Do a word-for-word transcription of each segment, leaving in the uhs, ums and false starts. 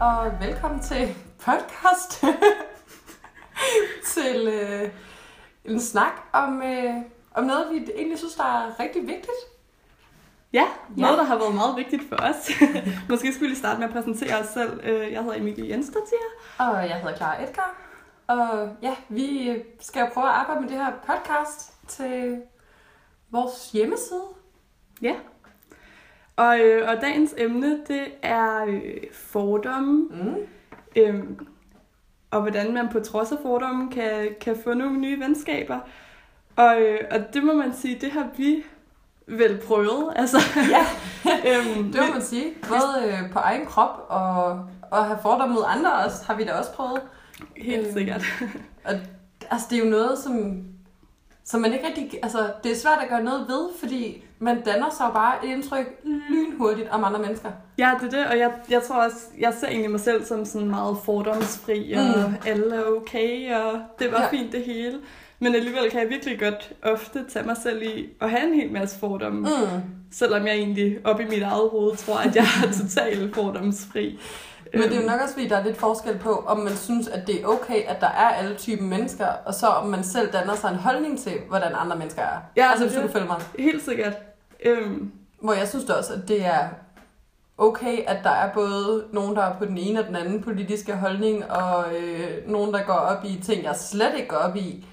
og velkommen til podcast til øh, en snak om, øh, om noget, vi egentlig synes, der er rigtig vigtigt. Ja, noget, ja. Der har været meget vigtigt for os. Måske skulle vi lige starte med at præsentere os selv. Jeg hedder Emilie Jens, der siger. Og jeg hedder Clara Edgar. Og ja, vi skal prøve at arbejde med det her podcast til vores hjemmeside. Ja. Og, øh, og dagens emne, det er øh, fordomme. Mm. Øhm, og hvordan man på trods af fordomme kan, kan få nogle nye venskaber. Og, øh, og det må man sige, det har vi vel prøvet. Altså, ja, øhm, det må man sige. Både øh, på egen krop og, og have fordomme mod andre også, har vi da også prøvet. Helt sikkert. Øh, og altså, det er jo noget, som... Så man ikke rigtig, altså, det er svært at gøre noget ved, fordi man danner sig bare et indtryk lynhurtigt om andre mennesker. Ja, det er det, og jeg, jeg tror også, jeg ser egentlig mig selv som sådan meget fordomsfri, og mm. alle er okay, og det var ja. fint det hele. Men alligevel kan jeg virkelig godt ofte tage mig selv i at have en hel masse fordomme, mm. selvom jeg egentlig op i mit eget hoved tror, at jeg er totalt fordomsfri. Men det er jo nok også, fordi der er lidt forskel på, om man synes, at det er okay, at der er alle typer mennesker, og så om man selv danner sig en holdning til, hvordan andre mennesker er. Ja, altså, det, du helt sikkert. Øhm. Hvor jeg synes også, at det er okay, at der er både nogen, der er på den ene og den anden politiske holdning, og øh, nogen, der går op i ting, jeg slet ikke går op i.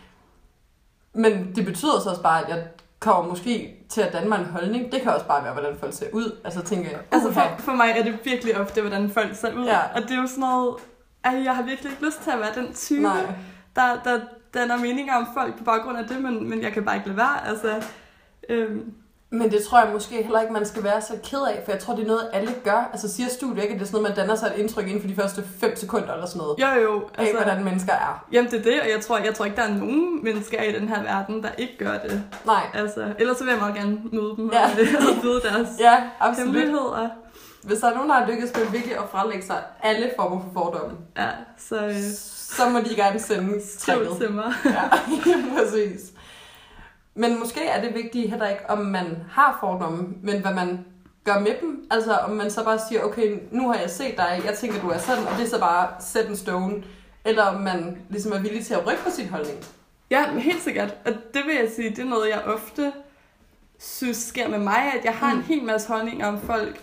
Men det betyder så også bare, at jeg kommer måske til at danne mig en holdning. Det kan også bare være, hvordan folk ser ud. Altså, tænker jeg, altså for, for mig er det virkelig ofte, hvordan folk ser ud. Ja. Og det er jo sådan noget, at jeg har virkelig ikke lyst til at være den type, Nej. der, der danner meninger om folk på baggrund af det, men, men jeg kan bare ikke lade være. Altså, øhm. Men det tror jeg måske heller ikke, man skal være så ked af, for jeg tror, det er noget, alle gør. Altså, siger studiet ikke, at det er sådan noget, man danner sig et indtryk inden for de første fem sekunder eller sådan noget? Jo, jo. Altså, af, hvordan mennesker er. Jamen, det er det, og jeg tror, jeg tror ikke, der er nogen mennesker i den her verden, der ikke gør det. Nej. Altså, ellers så vil jeg meget gerne møde dem ja. og vide deres ja, absolut. hemmeligheder. Hvis der er nogen, der har lykkes med virkelig at frelægge sig alle former for fordomme, ja, så, øh... så må de gerne sende trækket. Skriv til mig. Ja, præcis. Men måske er det vigtigt heller ikke, om man har fordomme, men hvad man gør med dem. Altså om man så bare siger, okay, nu har jeg set dig, jeg tænker, du er sådan, og det er så bare set en stone. Eller om man ligesom er villig til at rykke på sin holdning. Ja, helt sikkert. Og det vil jeg sige, det er noget, jeg ofte synes sker med mig, at jeg har en hel masse holdninger om folk,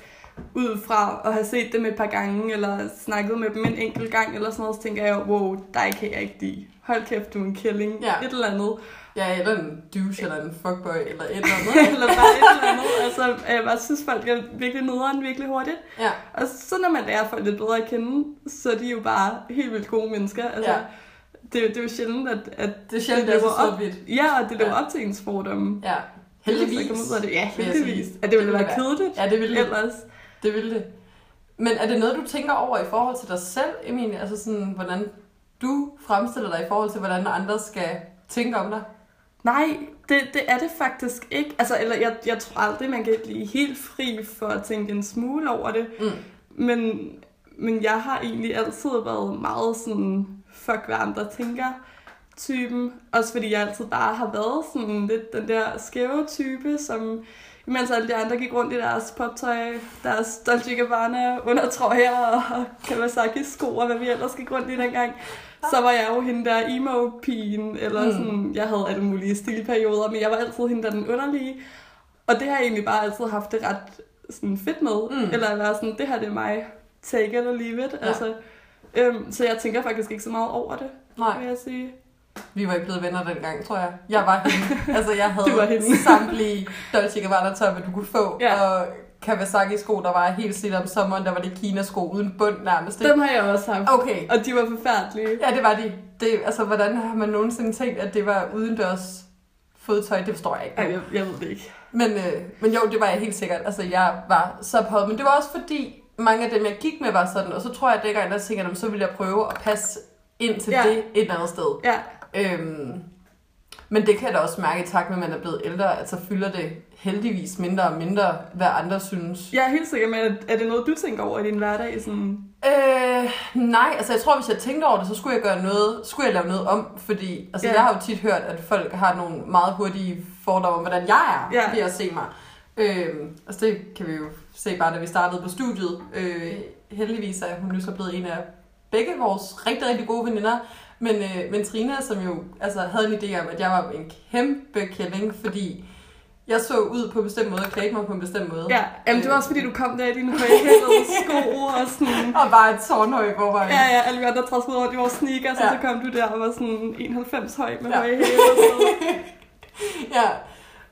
ud fra at have set dem et par gange, eller snakket med dem en enkelt gang, eller sådan noget, så tænker jeg, wow, dig kan jeg ikke lide. Hold kæft, du er en kælling. Ja. Et eller andet. Ja, eller en douche, eller en fuckboy, eller et eller andet. eller bare et eller andet. Altså, jeg bare synes, folk er virkelig nederen virkelig hurtigt. Ja. Og så når man lærer folk lidt bedre at kende, så er de jo bare helt vildt gode mennesker. Altså, ja. det, det er jo sjældent, at, at det, er sjældent, det lever det er op. Vidt. Ja, og det lever ja. op til ens fordomme. Ja, heldigvis. Ud af det. Ja, heldigvis. At det ville det være kedeligt. Ja, det ville det. Ellers. Det ville det. Men er det noget, du tænker over i forhold til dig selv, Emilie? Altså sådan, hvordan du fremstiller dig i forhold til, hvordan andre skal tænke om dig? Nej, det, det er det faktisk ikke. Altså, eller jeg, jeg tror aldrig, man kan blive helt fri for at tænke en smule over det. Mm. Men, men jeg har egentlig altid været meget sådan, fuck hvad andre tænker, typen. Også fordi jeg altid bare har været sådan lidt den der skæve type, som... Imens alle de andre gik rundt i deres poptøj, deres Dolce and Gabbana undertrøjer og Kawasaki-sko og hvad vi ellers gik rundt i dengang, så var jeg jo hende der emo-pigen, eller sådan, jeg havde alle mulige stilperioder, men jeg var altid hende der den underlige. Og det har jeg egentlig bare altid haft det ret sådan, fedt med, mm. eller at være sådan, det her det er mig, take it or leave it. Ja. Altså, øhm, så jeg tænker faktisk ikke så meget over det, Nej. vil jeg sige. Vi var ikke blevet venner dengang, tror jeg. Jeg var hende. Altså, jeg havde samtlige Dolce and Gabbana-tøj, du kunne få. Ja. Og Kawasaki-sko, der var helt slidt om sommeren. Der var det Kina-sko uden bund nærmest. Dem har jeg også haft. Okay. Og de var forfærdelige. Ja, det var de. Det, altså, hvordan har man nogensinde tænkt, at det var udendørs fodtøj? Det forstår jeg ikke. Ej, jeg, jeg ved det ikke. Men, øh, men jo, det var jeg helt sikkert. Altså, jeg var så på. Men det var også fordi, mange af dem, jeg gik med, var sådan. Og så tror jeg, at dengang, der tænkte jeg, så ville jeg prøve at passe ind til ja. det et eller andet sted. Ja. Øhm, men det kan jeg da også mærke i takt med, at man er blevet ældre, at så fylder det heldigvis mindre og mindre, hvad andre synes. Jeg er helt sikker med, er det noget, du tænker over i din hverdag? Sådan? Øh, nej, altså jeg tror, hvis jeg tænkte over det, så skulle jeg gøre noget, skulle jeg lave noget om, fordi altså, yeah. jeg har jo tit hørt, at folk har nogle meget hurtige fordomme om, hvordan jeg er, yeah. ved at se mig. Øh, altså det kan vi jo se bare, da vi startede på studiet. Øh, heldigvis er hun nu så blevet en af begge vores rigtig, rigtig gode veninder. Men, øh, men Trina, som jo altså, havde en idé om, at jeg var en kæmpe kælling, fordi jeg så ud på en bestemt måde og klædte mig på en bestemt måde. Ja, jamen, det var også fordi, du kom der i dine højhælede sko og sådan... og bare et tårnhøj forvejen. Ja, ja, alle vi andre træskede over, de var sneakers, ja. Og så kom du der og var sådan enoghalvfems høj med ja. højhælede sko. Ja,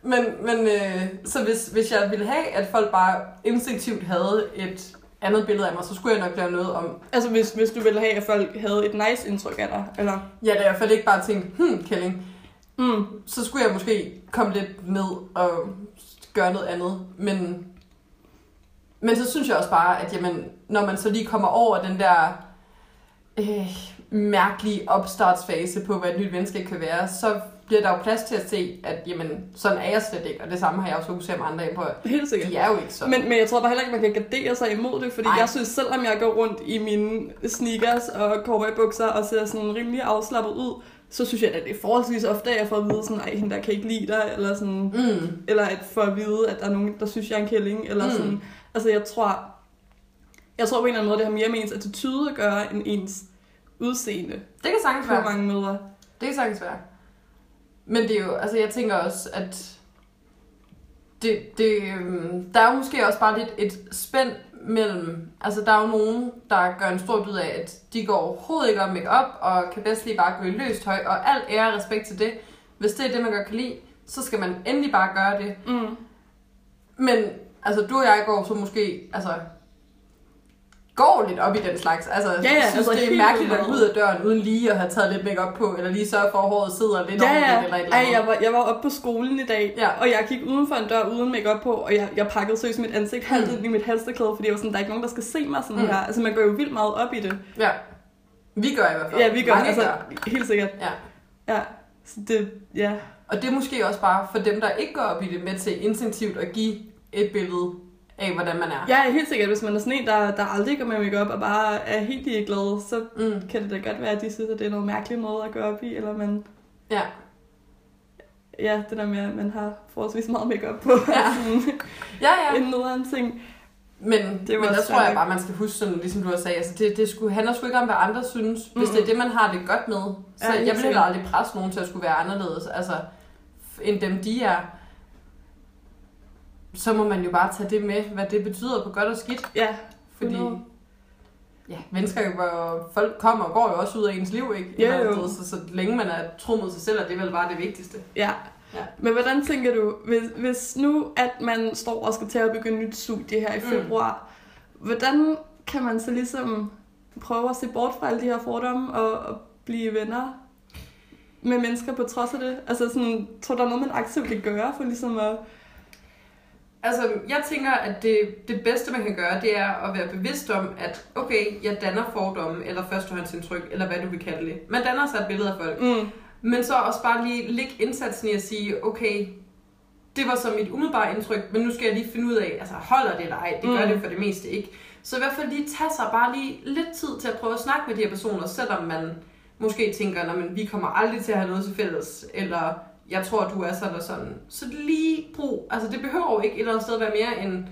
men, men øh, så hvis, hvis jeg ville have, at folk bare instinktivt havde et... andet billede af mig, så skulle jeg nok lave noget om... Altså, hvis, hvis du ville have, at folk havde et nice indtryk af dig, eller? Ja, det er i hvert fald ikke bare tænkt, hmm, kælling. Mm. Så skulle jeg måske komme lidt ned og gøre noget andet. Men, men så synes jeg også bare, at jamen, når man så lige kommer over den der øh, mærkelige opstartsfase på, hvad et nyt menneske kan være, så bliver der jo plads til at se, at jamen, sådan er jeg slet ikke, og det samme har jeg også fokuseret med andre på. Helt sikkert. De er jo ikke sådan. Men, men jeg tror bare heller ikke, man kan gardere sig imod det, fordi Ej. jeg synes, selvom jeg går rundt i mine sneakers og cowboybukser og ser sådan rimelig afslappet ud, så synes jeg, at det er forholdsvis ofte, at jeg får at vide sådan, ej, hende der kan ikke lide dig, eller sådan, mm. eller at få at vide, at der er nogen, der synes, jeg er en kælling, eller mm. sådan. Altså, jeg tror, jeg tror på en eller anden måde, det har mere med ens attitude at gøre, end ens udseende. Det kan sagtens være. På mange måder. Det kan sagtens være. Men det er jo, altså jeg tænker også, at det, det, der er jo måske også bare lidt et spænd mellem, altså der er jo nogen, der gør en stor bid af, at de går overhovedet ikke om make-up, og kan bedst lige bare gå i løst tøj, og alt ære og respekt til det. Hvis det er det, man godt kan lide, så skal man endelig bare gøre det. Mm. Men altså du og jeg går så måske, altså... går lidt op i den slags. Altså, ja, ja, jeg synes, altså, det er mærkeligt at gå ud af døren, uden lige at have taget lidt makeup på, eller lige sørge for, at håret sidder lidt ja, over ja. Eller et eller andet. Ej, jeg var, jeg var oppe på skolen i dag, ja. Og jeg gik uden for en dør uden makeup på, og jeg, jeg pakkede seriøst mit ansigt halvt mm. ind i mit halstørklæde, fordi jeg var sådan, der er ikke nogen, der skal se mig sådan mm. her. Altså, man går jo vildt meget op i det. Ja. Vi gør i hvert fald. Ja, vi gør. Mange altså, gør. Helt sikkert. Ja. Ja. Så det, ja. Og det er måske også bare for dem, der ikke går op i det, med til instinktivt at give et billede af, hvordan man er. Ja, helt sikkert. Hvis man er sådan en, der, der aldrig går med make-up og bare er helt ligeglad, så mm. kan det da godt være, at de synes, at det er noget mærkeligt måde at gå op i, eller man... Ja. Ja, det der med, at man har forholdsvis meget make-up på. Ja, ja. En noget andet ting. Men, men der tror jeg bare, man skal huske sådan, ligesom du har sagt, altså det, det skulle, handler sgu ikke om, hvad andre synes. Hvis mm. det er det, man har det godt med, så ja, jeg vil heller aldrig presse nogen til at skulle være anderledes, altså, end dem de er. Så må man jo bare tage det med, hvad det betyder på godt og skidt. Ja. Fordi ja, mennesker og folk kommer og går jo også ud af ens liv, ikke? Ja, jo. Så, så længe man er tro mod sig selv, er det vel bare det vigtigste. Ja. Ja. Men hvordan tænker du, hvis, hvis nu, at man står og skal til at begynde nyt studie her i februar, mm. hvordan kan man så ligesom prøve at se bort fra alle de her fordomme og, og blive venner med mennesker på trods af det? Altså sådan, tror der er noget, man aktivt kan gøre for ligesom at... Altså, jeg tænker, at det, det bedste, man kan gøre, det er at være bevidst om, at okay, jeg danner fordomme, eller førstehåndsindtryk, eller hvad du vil kalde det. Man danner sig et billede af folk. Mm. Men så også bare lige lægge indsatsen i at sige, okay, det var så mit umiddelbare indtryk, men nu skal jeg lige finde ud af, altså holder det eller ej, det gør mm. det for det meste ikke. Så i hvert fald lige tage sig bare lige lidt tid til at prøve at snakke med de her personer, selvom man måske tænker, når man, vi kommer aldrig til at have noget til fælles, eller... jeg tror, du er sådan og sådan. Så lige brug, altså det behøver jo ikke et eller andet sted være mere end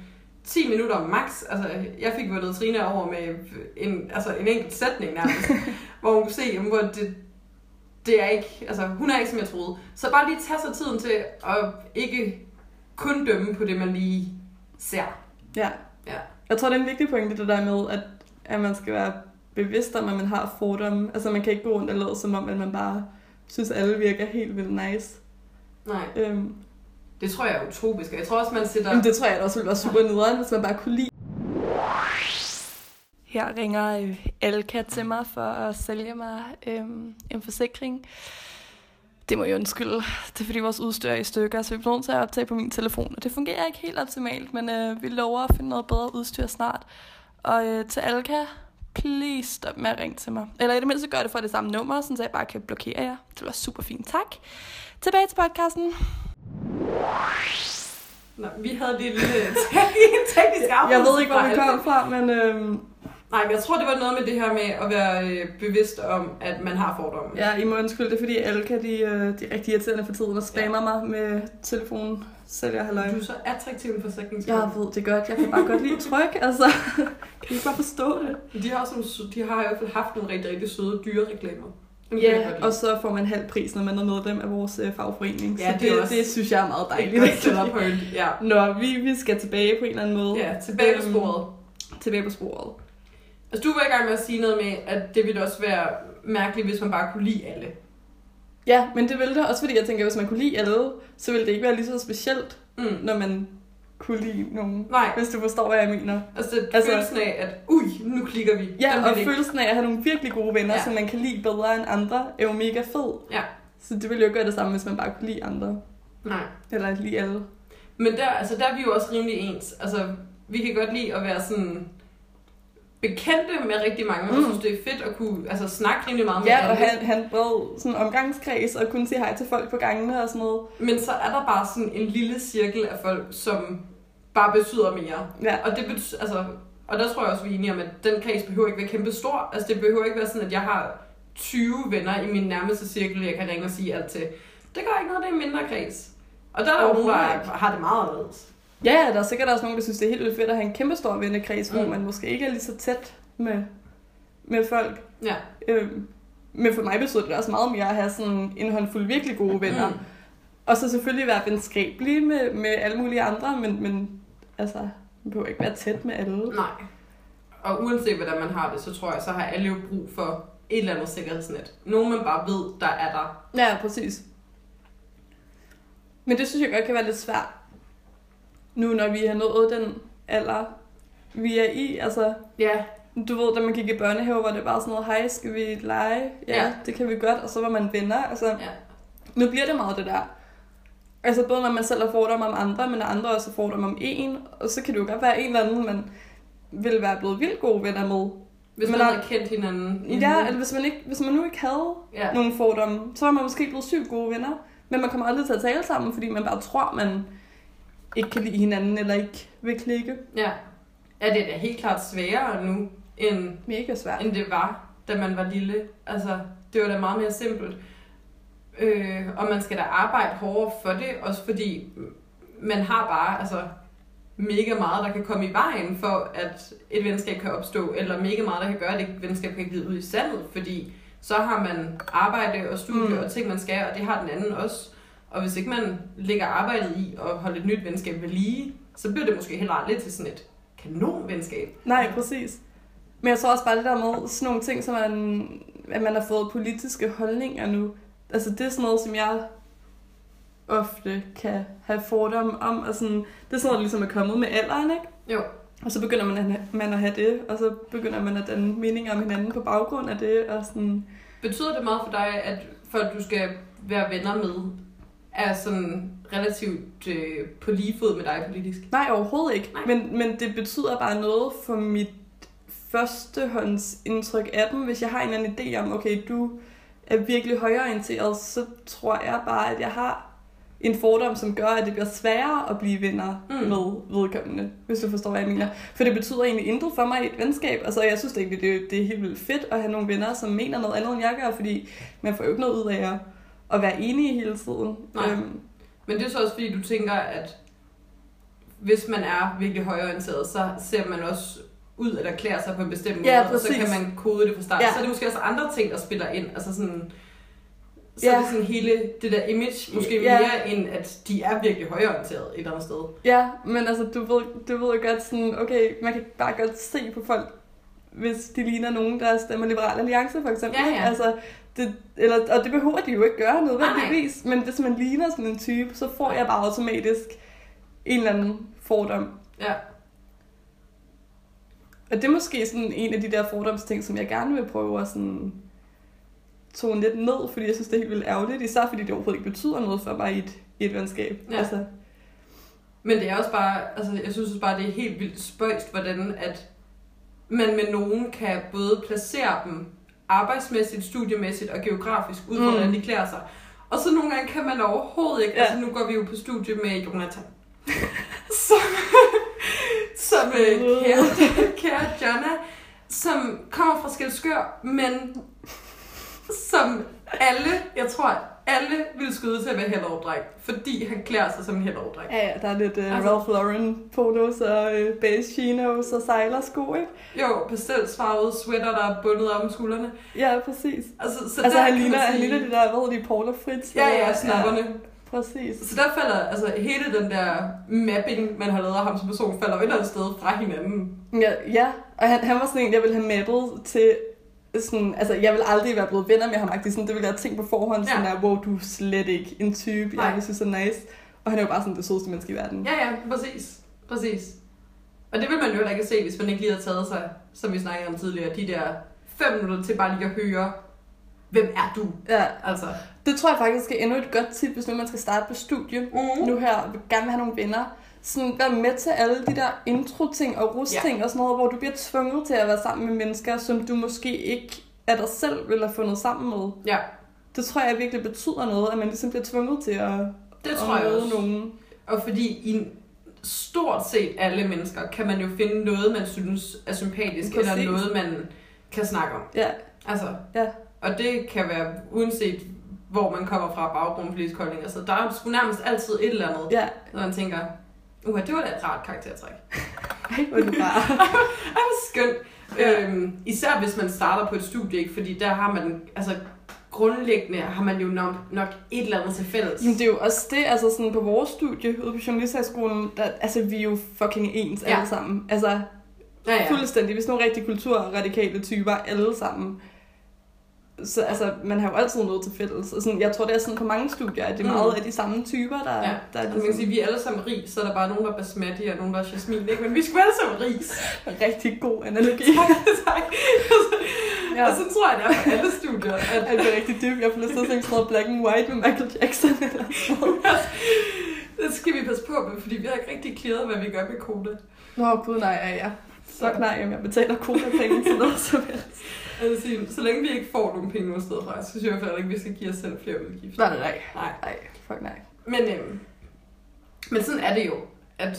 ti minutter max. Altså jeg fik vundet Trina over med en, altså en enkelt sætning nærmest, hvor hun kunne se, jamen, hvor det, det er ikke, altså hun er ikke, som jeg troede. Så bare lige tage sig tiden til at ikke kun dømme på det, man lige ser. Ja. Ja. Jeg tror, det er en vigtig pointe, det der med, at, at man skal være bevidst om, at man har fordomme. Altså man kan ikke gå rundt og lade, som om at man bare synes, alle virker helt vildt nice. Nej. Øhm. Det tror jeg er utopisk, og jeg tror også, man sætter... Jamen, det tror jeg også ville være super nederen, hvis man bare kunne lide. Her ringer Alka til mig for at sælge mig øhm, en forsikring. Det må jeg undskylde. Det er, fordi vores udstyr er i stykker, så vi bliver nødt til at optage på min telefon. Og det fungerer ikke helt optimalt, men øh, vi lover at finde noget bedre udstyr snart. Og øh, til Alka, please stop med at ringe til mig. Eller i det mindste gør det fra det samme nummer, så jeg bare kan blokere jer. Det var super fint. Tak. Tilbage til podcasten. Nå, vi havde lige lidt teknisk afsnit. Jeg ved ikke, hvor vi kom fra, men øhm, Nej, men jeg tror, det var noget med det her med at være bevidst om, at man har fordomme. Ja, I må undskylde det, fordi Alka, de, de er rigtig irriterende for tiden og spammer ja. mig med telefonen. Sælger halvøj. Du er så attraktiv en forsikringskone. Jeg ved det godt. Jeg kan bare godt lide tryk, altså. Kan I bare forstå det? De har, sådan, de har i hvert fald haft nogle rigtig, rigtig søde dyrereklamer. Ja, og så får man halv pris, når man er medlem af vores øh, fagforening. Ja, så det, det, det synes jeg er meget dejligt. Det er godt. Ja. Nå, vi, vi skal tilbage på en eller anden måde. Ja, tilbage på sporet. Tilbage på sporet. Altså, du var i gang med at sige noget med, at det ville også være mærkeligt, hvis man bare kunne lide alle. Ja, men det ville det også, fordi jeg tænker, at hvis man kunne lide alle, så ville det ikke være lige så specielt, mm. når man kunne lide nogen. Nej. Hvis du forstår, hvad jeg mener. Altså, altså følelsen af, at uj, nu klikker vi. Ja, den og følelsen af at have nogle virkelig gode venner, ja. som man kan lide bedre end andre, er jo mega fed. Ja. Så det ville jo gøre det samme, hvis man bare kunne lide andre. Nej. Eller lide alle. Men der, altså, der er vi jo også rimelig ens. Altså, vi kan godt lide at være sådan... bekendte med rigtig mange, og mm. synes, det er fedt at kunne altså, snakke rimelig meget med ja, andre. Ja, og han bred sådan omgangskreds og kunne sige hej til folk på gangene og sådan noget. Men så er der bare sådan en lille cirkel af folk, som bare betyder mere. Ja. Og, det betyder, altså, og der tror jeg også, vi er enige om, at den kreds behøver ikke være kæmpe stor. Altså det behøver ikke være sådan, at jeg har tyve venner i min nærmeste cirkel, jeg kan ringe og sige alt til. Det gør ikke noget, det er en mindre kreds. Og der er der nogen, der har det meget anderledes. Ja, der er sikkert også nogen, der synes, det er helt vildt fedt at have en kæmpe stor vennekreds, mm. hvor man måske ikke er lige så tæt med, med folk. Ja. Øhm, men for mig betyder det også meget mere at have sådan en håndfuld virkelig gode venner. Mm. Og så selvfølgelig være venskabelige med, med alle mulige andre, men, men altså, man behøver ikke være tæt med alle. Nej. Og uanset hvordan man har det, så tror jeg, så har alle jo brug for et eller andet sikkerhedsnet. Nogen man bare ved, der er der. Ja, præcis. Men det synes jeg godt kan være lidt svært. Nu, når vi har nået den alder, vi er i, altså... Ja. Du ved, da man gik i børnehave, hvor det var sådan noget, hej, skal vi lege? Ja, ja, det kan vi godt. Og så var man venner, altså... Ja. Nu bliver det meget det der. Altså, både når man selv har fordomme om andre, men når andre også har fordomme om en, og så kan det jo godt være en eller anden, man ville være blevet vildt gode venner med. Hvis man, man havde kendt hinanden. Ja, eller hvis man, ikke, hvis man nu ikke havde ja. nogen fordomme, så var man måske blevet sygt gode venner, men man kommer aldrig til at tale sammen, fordi man bare tror, man... ikke kan lide hinanden, eller ikke vil klikke. Ja, ja, det er da helt klart sværere nu, end, mega svært. end det var, da man var lille. Altså, det var da meget mere simpelt. Øh, og man skal da arbejde hårdere for det, også fordi man har bare altså, mega meget, der kan komme i vejen for, at et venskab kan opstå, eller mega meget, der kan gøre, at et venskab kan glide ud i sandet, fordi så har man arbejde og studie mm. og ting, man skal, og det har den anden også. Og hvis ikke man lægger arbejdet i at holde et nyt venskab ved lige, så bliver det måske heller aldrig til sådan et kanonvenskab. Nej, præcis. Men jeg tror også bare det der med sådan nogle ting, som man, at man har fået politiske holdninger nu. Altså det er sådan noget, som jeg ofte kan have fordomme om. Og sådan, det er sådan noget, der ligesom er kommet med alderen, ikke? Jo. Og så begynder man at, man at have det, og så begynder man at danne meninger om hinanden på baggrund af det. Og sådan. Betyder det meget for dig, at for at du skal være venner med... er sådan relativt øh, på lige fod med dig politisk? Nej, overhovedet ikke. Nej. Men, men det betyder bare noget for mit førstehåndsindtryk af dem. Hvis jeg har en eller anden idé om, okay, du er virkelig højreorienteret, så tror jeg bare, at jeg har en fordom, som gør, at det bliver sværere at blive venner mm. med vedkommende, hvis du forstår, hvad jeg mener. For det betyder egentlig intet for mig i et venskab. Altså, jeg synes egentlig, det, det er helt vildt fedt at have nogle venner, som mener noget andet, end jeg gør, fordi man får jo ikke noget ud af at og være enige hele tiden. Nej. Øhm. Men det er så også fordi, du tænker, at hvis man er virkelig højorienteret, så ser man også ud, at der klæder sig på en bestemt måde, ja, og så kan man kode det fra start. Ja. Så er det måske også andre ting, der spiller ind. Altså sådan, så ja. er det sådan hele det der image, måske ja. mere end, at de er virkelig højorienteret et eller andet sted. Ja, men altså, du ved, du ved jo godt sådan, okay, man kan bare godt se på folk, hvis de ligner nogen, der stemmer Liberale Alliance, for eksempel. Ja, ja. Altså, det, eller, og det behøver de jo ikke gøre nødvendigvis, men hvis man ligner sådan en type, så får jeg bare automatisk en eller anden fordom. Ja. Og det er måske sådan en af de der fordomsting, som jeg gerne vil prøve at sådan tone lidt ned, fordi jeg synes, det er helt vildt ærgerligt, især fordi det overhovedet ikke betyder noget for mig i et, i et venskab. Ja. Altså. Men det er også bare, altså jeg synes også bare, det er helt vildt spøjst, hvordan at man med nogen kan både placere dem arbejdsmæssigt, studiemæssigt og geografisk, ud fra mm. hvordan de klæder sig. Og så nogle gange kan man overhovedet ikke. Ja. Altså nu går vi jo på studie med Jonathan, som, som kære, kære Jonna, som kommer fra Skælskør, men som alle, jeg tror, alle ville skyde til at være hellerovdreng, fordi han klæder sig som en hellerovdreng. Ja, ja, der er lidt uh, altså, Ralph Lauren polos og uh, beige chinos og sejlersko, ikke? Jo, pastelsfarvede sweater, der er bundet om skuldrene. Ja, præcis. Altså, så altså der, han ligner sige... det der, hvad de Paula Fritz. Ja, ja, snapperne. Ja. Præcis. Så der falder, altså hele den der mapping, man har lavet af ham som person, falder jo et eller andet sted fra hinanden. Ja, ja. Og han, han var sådan en, jeg ville have mappet til sådan, altså jeg ville aldrig være blevet venner med ham, faktisk sådan, det ville jeg have tænkt på forhånd, sådan ja. Der, wow, du er slet ikke en type, nej. Jeg vil synes er nice. Og han er jo bare sådan det sødeste menneske i verden. Ja, ja, præcis. Præcis. Og det vil man jo heller ikke se, hvis man ikke lige har taget sig, som vi snakkede om tidligere, de der fem minutter til bare lige at høre, hvem er du? Ja, altså. Det tror jeg faktisk er endnu et godt tip, hvis nu man skal starte på studie mm. nu her, og gerne vil have nogle venner. Sådan, vær med til alle de der intro-ting og rustting yeah. og sådan noget, hvor du bliver tvunget til at være sammen med mennesker, som du måske ikke af dig selv ville have fundet sammen med. Ja. Yeah. Det tror jeg virkelig betyder noget, at man ligesom bliver tvunget til at, det at tror jeg møde også. Nogen. Og fordi i stort set alle mennesker kan man jo finde noget, man synes er sympatisk, præcis. Eller noget, man kan snakke om. Ja. Yeah. Altså. Ja. Yeah. Og det kan være uanset hvor man kommer fra, baggrund, politisk holdning, altså der er sgu nærmest altid et eller andet, yeah. når man tænker, uha, det var da et rart karaktertræk. Ej, hvor er det bare. Ej, hvor skønt. Yeah. Øhm, især hvis man starter på et studie, ikke? Fordi der har man, altså grundlæggende har man jo nok, nok et eller andet til fælles. Jamen det er jo også det, altså sådan på vores studie, ude på journalisteskolen, der, altså vi er jo fucking ens ja. Alle sammen. Altså ja, ja. Fuldstændig, vi er sådan nogle rigtig kulturradikale typer alle sammen. Så altså, man har jo altid noget til fælles. Og sådan, jeg tror, det er sådan på mange studier, at det er meget af de samme typer, der... Ja, der er man kan sige, vi er alle sammen rig, så er der bare nogen, der er basmati og nogen, der er jasmin, ikke? Men vi skal alle sammen ris. Rigtig god analogi. Tak, tak. Ja. Og så tror jeg, det er på alle studier, at... at det er rigtig dybt. Jeg får lyst til at tænke sådan noget black and white med Michael Jackson eller sådan noget. Det skal vi passe på med, fordi vi har ikke rigtig klaret, hvad vi gør med kode. Nå, gud nej, ja, ja. Så nej, jamen, jeg betaler kode-penge til noget som helst. Altså, så længe vi ikke får nogle penge noget sted fra, så synes jeg i hvert fald ikke, vi skal give os selv flere udgifter. Nej, nej, nej. Nej, fuck nej. Men, øhm, men sådan er det jo, at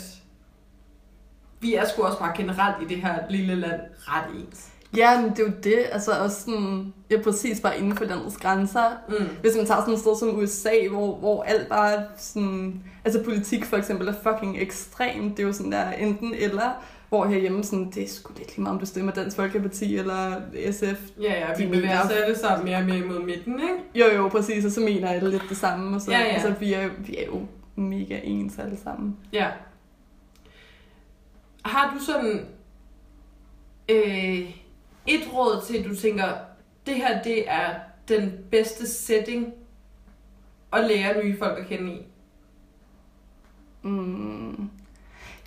vi er sgu også bare generelt i det her lille land ret ens. Ja, men det er jo det. Altså også sådan, ja, præcis bare inden for landets grænser. Mm. Hvis man tager sådan et sted som U S A, hvor, hvor alt bare sådan... Altså politik for eksempel er fucking ekstremt. Det er jo sådan der enten eller... Hvor herhjemme, sådan, det er sgu lidt lige meget, om du stemmer Dansk Folkeparti eller S F. Ja, ja, vi bevæger os alle sammen mere og mere imod midten, ikke? Jo, jo, præcis, og så mener jeg det lidt det samme. Og så, ja, ja. Altså, vi er, vi er jo mega ens alle sammen. Ja. Har du sådan øh, et råd til, at du tænker, det her, det er den bedste setting at lære nye folk at kende i? Mm.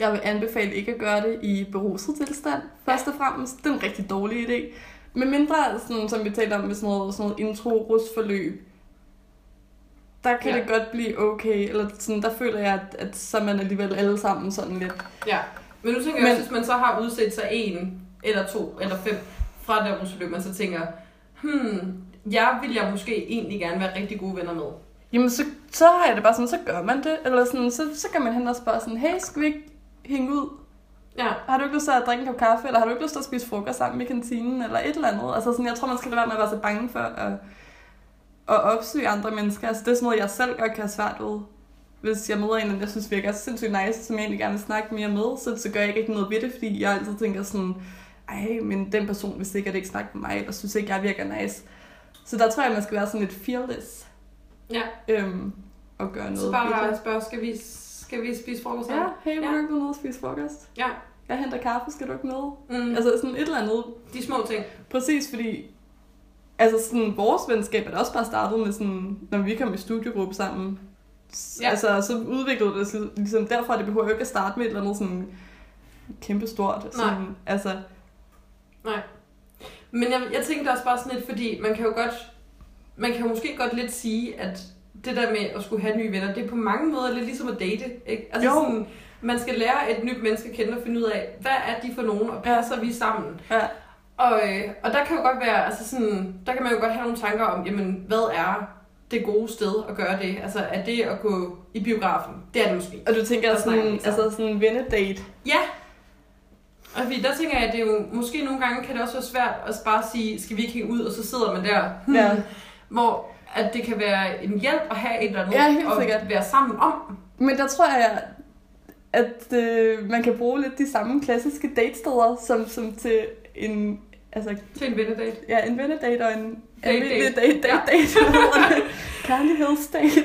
Jeg vil anbefale ikke at gøre det i beruset tilstand, først og fremmest. Det er en rigtig dårlig idé. Men mindre, sådan, som vi taler om med sådan noget, sådan noget intro-rusforløb, der kan ja. Det godt blive okay. Eller sådan, der føler jeg, at, at så er man alligevel alle sammen sådan lidt. Ja, men nu tænker men, jeg også, hvis man så har udset sig en, eller to, eller fem fra det rusforløb, man så tænker, hmm, jeg vil jeg måske egentlig gerne være rigtig gode venner med. Jamen, så, så har jeg det bare sådan, så gør man det. Eller sådan, så, så kan man hen og spørge sådan, hey, skal vi ikke hænge ud. Ja. Har du ikke lyst til at drikke en kop kaffe, eller har du ikke lyst til at spise frokost sammen i kantinen, eller et eller andet? Altså sådan, jeg tror, man skal lade være med at være så bange for at, at opsøge andre mennesker. Altså det er sådan noget, jeg selv godt kan have svært ved. Hvis jeg møder en, jeg synes virker sindssygt nice, som jeg egentlig gerne vil snakke mere med, så, så gør jeg ikke noget ved det, fordi jeg altid tænker sådan, ej, men den person vil sikkert ikke snakke med mig, eller synes ikke, jeg virker nice. Så der tror jeg, man skal være sådan lidt fearless. Ja. Øhm, og gøre noget. Så bare spørge, skal vi... Skal vi spise frokost? Ja, hey, vil du ikke med at spise frokost? Ja. Jeg henter kaffe, skal du ikke med? Mm. Altså sådan et eller andet. De små ting. Præcis, fordi altså sådan, vores venskab er da også bare startet med sådan, når vi kom i studiegruppe sammen. Ja. Altså så udviklede det sig ligesom derfra, det behøver jo ikke at starte med et eller andet sådan kæmpestort. Sådan, nej. Altså. Nej. Men jeg, jeg tænkte også bare sådan lidt, fordi man kan jo godt, man kan jo måske godt lidt sige, at det der med at skulle have nye venner, det er på mange måder lidt ligesom at date, ikke? Altså jo. Sådan, man skal lære et nyt menneske at kende og finde ud af, hvad er de for nogen, og passer vi sammen? Ja. Og, og der kan jo godt være, altså sådan, der kan man jo godt have nogle tanker om, jamen, hvad er det gode sted at gøre det? Altså, er det at gå i biografen? Det er det måske. Og du tænker sådan, altså sådan en vennedate? Ja. Og fordi der tænker jeg, at det er jo, måske nogle gange kan det også være svært at bare sige, skal vi ikke hænge ud, og så sidder man der. Ja. Hvor at det kan være en hjælp at have et eller andet, ja, og sikkert. Være sammen om. Men der tror jeg, at øh, man kan bruge lidt de samme klassiske datesteder, som, som til en... Altså, til en vennedate. Ja, en vennedate og en almindelig date, date, date. Ja. Kærlighedsdate.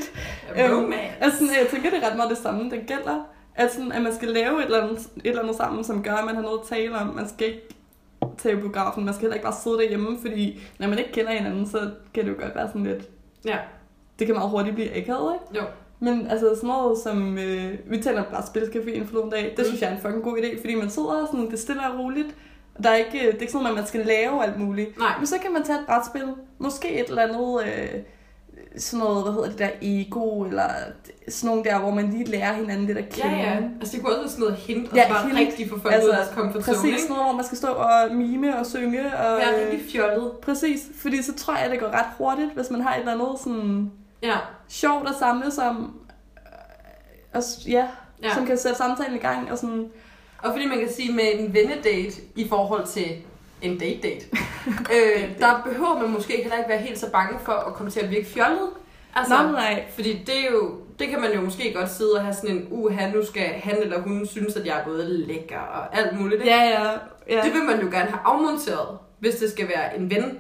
Romance. Øhm, altså, jeg tænker, det er ret meget det samme, det gælder. At, sådan, at man skal lave et eller, andet, et eller andet sammen, som gør, at man har noget at tale om. Man skal ikke tage i biografen. Man skal heller ikke bare sidde derhjemme, fordi når man ikke kender hinanden, så kan det jo godt være sådan lidt... Ja. Det kan meget hurtigt blive akavet, ikke? Jo. Men altså sådan noget som... Øh, vi tænder bare spilscaféen for en dag. Det synes jeg er en fucking god idé, fordi man sidder sådan, det er stille og roligt. Der er ikke, det er ikke sådan, at man skal lave alt muligt. Nej. Men så kan man tage et brætspil. Måske et eller andet... Øh, sådan noget, hvad hedder det der, ego, eller sådan nogle der, hvor man lige lærer hinanden det der kende. Ja, ja. Altså det kunne også være sådan noget hint, og ja, bare rigtig for folk altså, ud af deres komfortzone. Præcis, sådan noget, hvor man skal stå og mime og synge. Og, ja, rigtig fjollet. Præcis, fordi så tror jeg, at det går ret hurtigt, hvis man har et eller andet sådan ja. Sjovt at samle som, og, ja, ja, som kan sætte samtalen i gang. Og, sådan. Og fordi man kan sige, med en vennedate i forhold til... En date-date. øh, der behøver man måske heller ikke være helt så bange for at komme til at virke fjollet. Altså, Nå, nej. Fordi det, er jo, det kan man jo måske godt sidde og have sådan en, uha, nu skal han eller hun synes, at jeg er både lækker og alt muligt. Ja, ja, ja. Det vil man jo gerne have afmonteret, hvis det skal være en ven.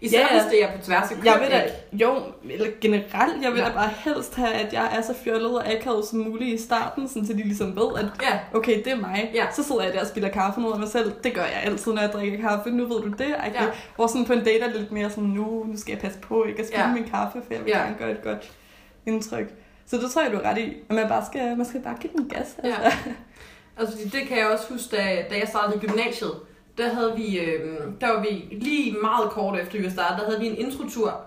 Især ja, ja. Hvis det er på tværs af køn. Jeg vil da, jo, eller generelt, jeg vil ja. Da bare helst have, at jeg er så fjollet og akavet som muligt i starten, sådan, så de ligesom ved, at ja. Okay, det er mig. Ja. Så sidder jeg der og spiller kaffe mod mig selv. Det gør jeg altid, når jeg drikker kaffe. Nu ved du det. Ja. Hvor sådan på en date er lidt mere sådan, nu, nu skal jeg passe på ikke at spille ja. Min kaffe, for jeg vil ja. Gerne gøre et godt indtryk. Så det tror jeg, du er ret i. At man bare skal, man skal bare give den gas. Altså. Ja. Altså, det kan jeg også huske, da, da jeg startede i gymnasiet. Der havde vi, øh, der var vi lige meget kort efter vi var startet, der havde vi en introtur,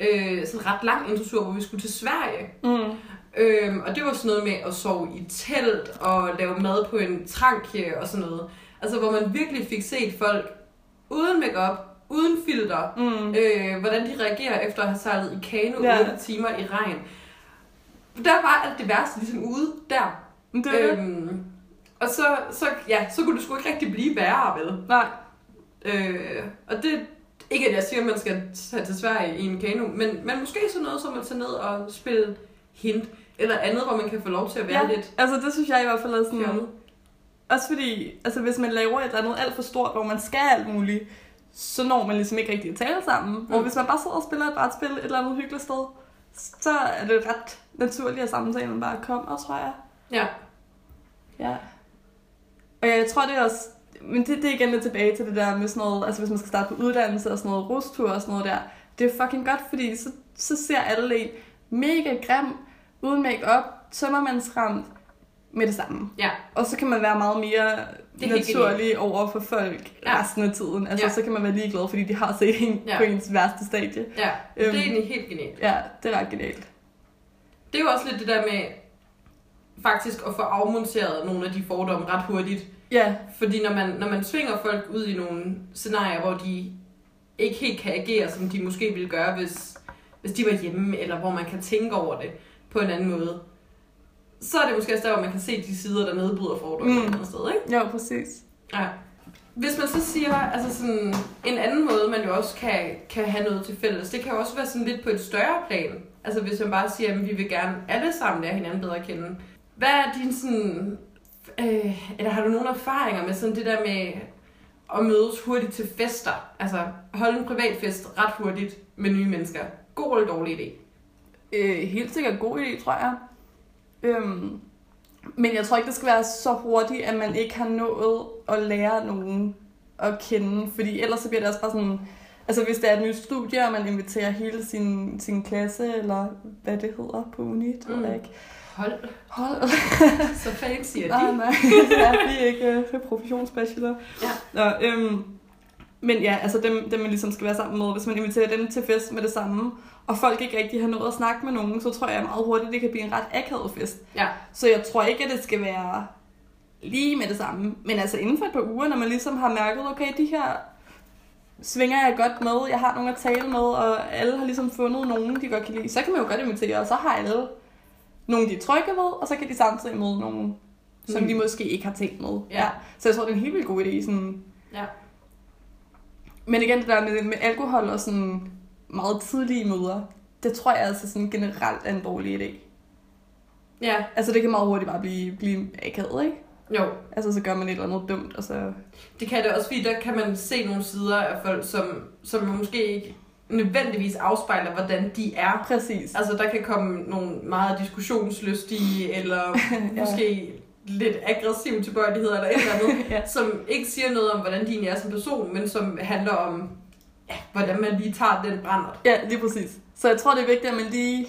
øh, sådan en ret lang introtur, hvor vi skulle til Sverige. Mm. Øh, og det var sådan noget med at sove i telt og lave mad på en trankie og sådan noget. Altså hvor man virkelig fik set folk uden makeup, uden filter, mm. øh, hvordan de reagerer efter at have sejlet i kano ja. otte timer i regn. Der var alt det værste ligesom ude der. Det er det. Øh, Og så, så, ja, så kunne det sgu ikke rigtig blive værre, vel? Nej. Øh, og det ikke, at jeg siger, at man skal tage til Sverige i en kano, men, men måske sådan noget, som at tage ned og spille hint, eller andet, hvor man kan få lov til at være ja, lidt... altså det synes jeg i hvert fald er sådan... Fjollet. Også fordi, altså hvis man laver et eller andet alt for stort, hvor man skal alt muligt, så når man ligesom ikke rigtig at tale sammen. Mm. Og hvis man bare sidder og spiller et brætspil et eller andet hyggeligt sted, så er det ret naturligt at samtalen man bare kommer, tror jeg. Ja. Ja. Og jeg tror, det er også... Men det, det er igen lidt tilbage til det der med sådan noget... Altså hvis man skal starte på uddannelse og sådan noget rustur og sådan noget der. Det er fucking godt, fordi så, så ser alle en mega grim, uden make-up, tømmermandsramt med det samme. Ja. Og så kan man være meget mere naturlig over for folk ja. Resten af tiden. Altså ja. Så kan man være ligeglad, fordi de har set en ja. På ens værste stadie. Ja, det er um, egentlig helt genialt. Ja, det er ret genialt. Det er jo også lidt det der med... faktisk at få afmonteret nogle af de fordomme ret hurtigt. Ja. Fordi når man, når man tvinger folk ud i nogle scenarier, hvor de ikke helt kan agere, som de måske ville gøre, hvis, hvis de var hjemme, eller hvor man kan tænke over det på en anden måde, så er det måske også der, hvor man kan se de sider, der nedbryder fordomme mm. et eller andet sted, ikke? Ja, præcis. Ja. Hvis man så siger, altså sådan en anden måde, man jo også kan, kan have noget til fælles, det kan jo også være sådan lidt på et større plan. Altså hvis man bare siger, at vi vil gerne alle sammen lære hinanden bedre at kende. Hvad er din sådan, øh, eller har du nogle erfaringer med sådan det der med at mødes hurtigt til fester? Altså holde en privatfest ret hurtigt med nye mennesker. God eller dårlig idé? Øh, helt sikkert god idé, tror jeg. Øhm, men jeg tror ikke, det skal være så hurtigt, at man ikke har nået at lære nogen at kende. Fordi ellers så bliver det også bare sådan, altså hvis det er et nyt studie, og man inviterer hele sin, sin klasse, eller hvad det hedder på uni, tror jeg mm. ikke. Hold. Hold. Så fan siger de. Nej, nej. Jeg er ikke uh, professionsbachelor. Ja. Nå, øhm, men ja, altså dem, dem man ligesom skal være sammen med. Hvis man inviterer dem til fest med det samme, og folk ikke rigtig har nået at snakke med nogen, så tror jeg meget hurtigt, det kan blive en ret akavet fest. Ja. Så jeg tror ikke, at det skal være lige med det samme. Men altså inden for et par uger, når man ligesom har mærket, okay, de her svinger jeg godt med, jeg har nogen at tale med, og alle har ligesom fundet nogen, de godt kan lide, så kan man jo godt invitere, og så har alle... nogle de er trygge ved, og så kan de samtidig møde nogle mm. som de måske ikke har tænkt med. Ja. Ja. Så jeg tror, det er en helt vildt god idé. Sådan... Ja. Men igen, det der med, med alkohol og sådan meget tidlige møder, det tror jeg altså sådan generelt er en dårlig idé. Ja. Altså det kan meget hurtigt bare blive, blive akavet, ikke? Jo. Altså så gør man et eller andet dumt, og så... Det kan det også, fordi der kan man se nogle sider af folk, som, som måske ikke nødvendigvis afspejler, hvordan de er. Præcis. Altså der kan komme nogle meget diskussionslystige, eller ja. måske lidt aggressive tilbøjeligheder, eller et eller andet, ja. som ikke siger noget om, hvordan de er som person, men som handler om, ja, hvordan man lige tager den brændert. Ja, lige præcis. Så jeg tror, det er vigtigt, at man lige...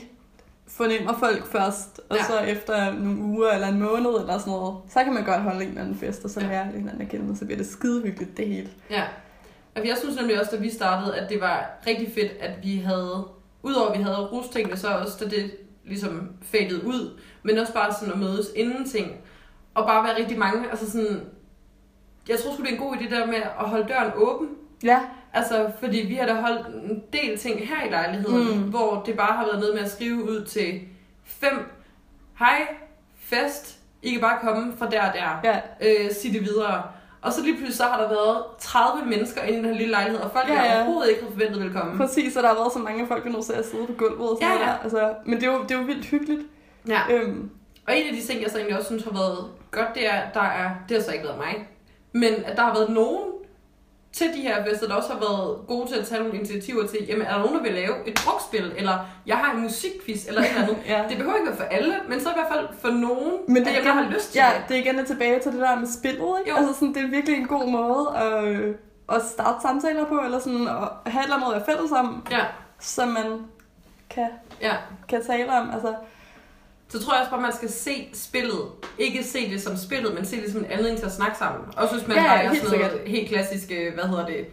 fornemmer folk først, og ja. så efter nogle uger eller en måned eller sådan noget, så kan man godt holde en eller anden fest, og så lærer ja. en eller anden at kende, og så bliver det skidehyggeligt, det hele. Ja, og jeg synes nemlig også, da vi startede, at det var rigtig fedt, at vi havde, udover at vi havde rustingene, så også da det ligesom fadede ud, men også bare sådan at mødes inden ting, og bare være rigtig mange, altså sådan, jeg tror sgu det er en god idé der med at holde døren åben. Ja. Altså, fordi vi har da holdt en del ting her i lejligheden, mm. hvor det bare har været noget med at skrive ud til fem. Hej, fest, I kan bare komme fra der og der. Ja. Øh, sig det videre. Og så lige pludselig så har der været tredive mennesker inde i den her lille lejlighed, og folk ja, ja. har overhovedet ikke havde forventet ville komme. Præcis, og der har været så mange folk, der nu sidder og sidder på gulvet og sådan ja, ja. Der. Altså, men det er, jo, det er jo vildt hyggeligt. Ja. Øhm. Og en af de ting, jeg så egentlig også synes har været godt, det er, der er, det har så ikke været mig, men at der har været nogen, til de her fester, der også har været gode til at tage nogle initiativer til, jamen er der nogen, der vil lave et drukspil, eller jeg har en musikquiz, eller et eller andet. Ja. Det behøver ikke være for alle, men så i hvert fald for nogen, men det, der igen, har lyst til ja, det. Ja, det er igen tilbage til det der med spillet, ikke? Altså sådan, det er virkelig en god måde at, at starte samtaler på, eller sådan at have et eller andet at være fælles om, ja. som man kan, ja. kan tale om. Altså, så tror jeg også bare, man skal se spillet. Ikke se det som spillet, men se det som en anledning til at snakke sammen. Og så hvis man ja, har helt sådan noget helt klassisk, hvad hedder det,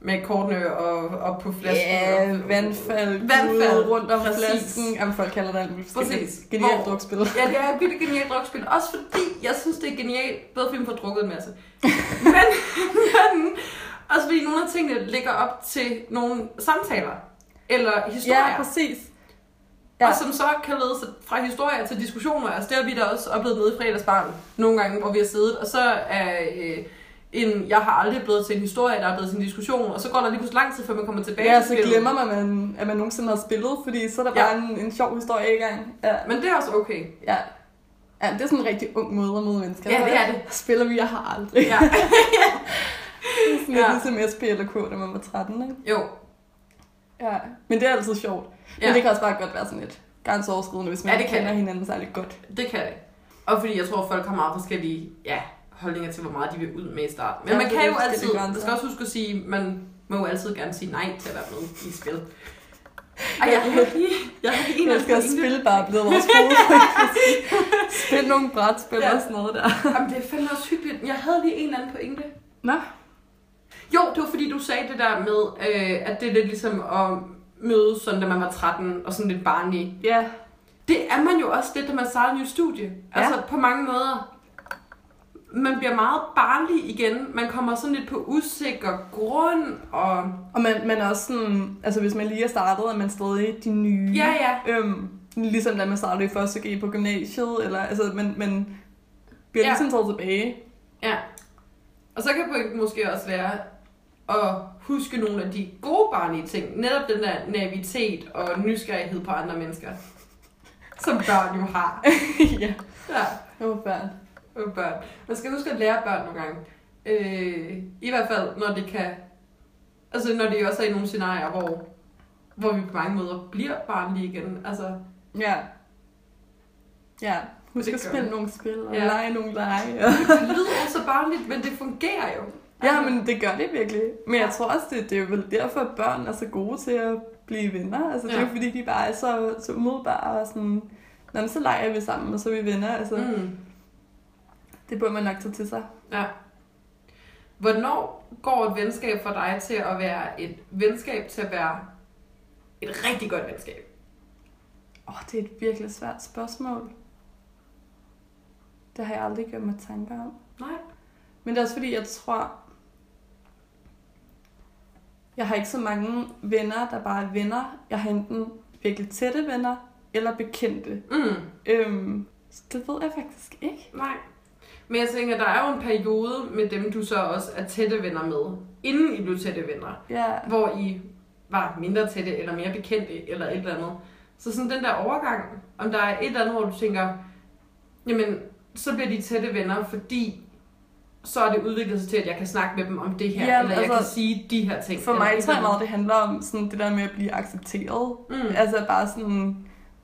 med kortene og op på flasken. Ja, yeah, vandfald, vandfald rundt om præcis. Flasken. Jamen, folk kalder det alt. Præcis. Genialt drukspil. Ja, det er virkelig genialt drukspil. Også fordi, jeg synes, det er genialt. Både fordi man får drukket en masse. men, men også fordi nogle af tingene ligger op til nogle samtaler. Eller historier. Ja, præcis. Ja. Og som så kan lede fra historier til diskussioner. Altså det har vi da også oplevet nede i Fredagsbaren nogle gange, hvor vi har siddet. Og så er øh, en, jeg har aldrig blevet til en historie, der er blevet til en diskussion. Og så går der lige pludselig lang tid, før man kommer tilbage ja, til spillet. Ja, så glemmer man, at man nogensinde har spillet, fordi så er der ja. bare en, en sjov historie i gang. Ja. Men det er også okay. Ja. Ja, det er sådan en rigtig ung måde at møde mennesker. Ja, det er det. Spiller vi, jeg har aldrig. Ja. ja. Det er sådan ja. lidt ligesom S P eller K, da man var tretten, ikke? Jo. Ja, men det er altid sjovt. Men ja. det kan også bare godt være sådan lidt grænseoverskridende, hvis man ja, kender det. hinanden særlig godt. Det kan det. Og fordi jeg tror, at folk har meget forskellige ja, holdninger til, hvor meget de vil ud med i starten. Men ja, man kan jo altid, man skal også huske at sige, man må jo altid gerne sige nej til at være med i spil. Ej, jeg har lige... Jeg skal spille bare blevet vores gode. Spil nogle brætspil ja. og sådan noget der. Jamen, det er fandme også hyggeligt. Jeg havde lige en eller anden pointe. Nå? Jo, det var fordi, du sagde det der med, øh, at det er lidt ligesom at mødes, sådan, da man var tretten og sådan lidt barnlig. Ja. Yeah. Det er man jo også lidt, da man starter nye studie. Yeah. Altså på mange måder. Man bliver meget barnlig igen. Man kommer sådan lidt på usikker grund. Og, og man, man er også sådan, altså hvis man lige er startet, er man stadig de nye. Ja, ja. Øhm, ligesom da man startede i første G på gymnasiet, eller altså man, man bliver yeah. ligesom taget tilbage. Ja. Og så kan det måske også være at huske nogle af de gode barnlige ting. Netop den der naivitet og nysgerrighed på andre mennesker. Som børn jo har. ja. Ja. Åh, børn. Åh, børn. Man skal huske at lære børn nogle gange. Øh, I hvert fald, når det kan... Altså, når det også er i nogle scenarier, hvor, hvor vi på mange måder bliver barnlige igen. Altså... Ja. Ja. Husk at spille nogle spil og ja. lege nogle lege. Ja. Det lyder altså barnligt, men det fungerer jo. Ja, men det gør det virkelig. Men jeg tror også, det, det er vel derfor, at børn er så gode til at blive venner. Altså, det er jo ja. fordi, de bare er så, så umiddelbare og sådan... Nå, så leger vi sammen, og så er vi venner. Altså, mm. det burde man nok tage til sig. Ja. Hvornår går et venskab for dig til at være et venskab til at være et rigtig godt venskab? Åh, oh, det er et virkelig svært spørgsmål. Det har jeg aldrig gjort mig tanker om. Nej. Men det er også fordi, jeg tror, jeg har ikke så mange venner, der bare er venner. Jeg har enten virkelig tætte venner, eller bekendte. Mm. Øhm, det ved jeg faktisk ikke. Nej. Men jeg tænker, der er jo en periode med dem, du så også er tætte venner med, inden I blev tætte venner, yeah. hvor I var mindre tætte, eller mere bekendte, eller et eller andet. Så sådan den der overgang, om der er et eller andet, hvor du tænker, jamen, så bliver de tætte venner, fordi så er det udviklet sig til, at jeg kan snakke med dem om det her, ja, eller altså, jeg kan sige de her ting. For mig tror jeg meget, det handler om sådan det der med at blive accepteret. Mm. Altså bare sådan,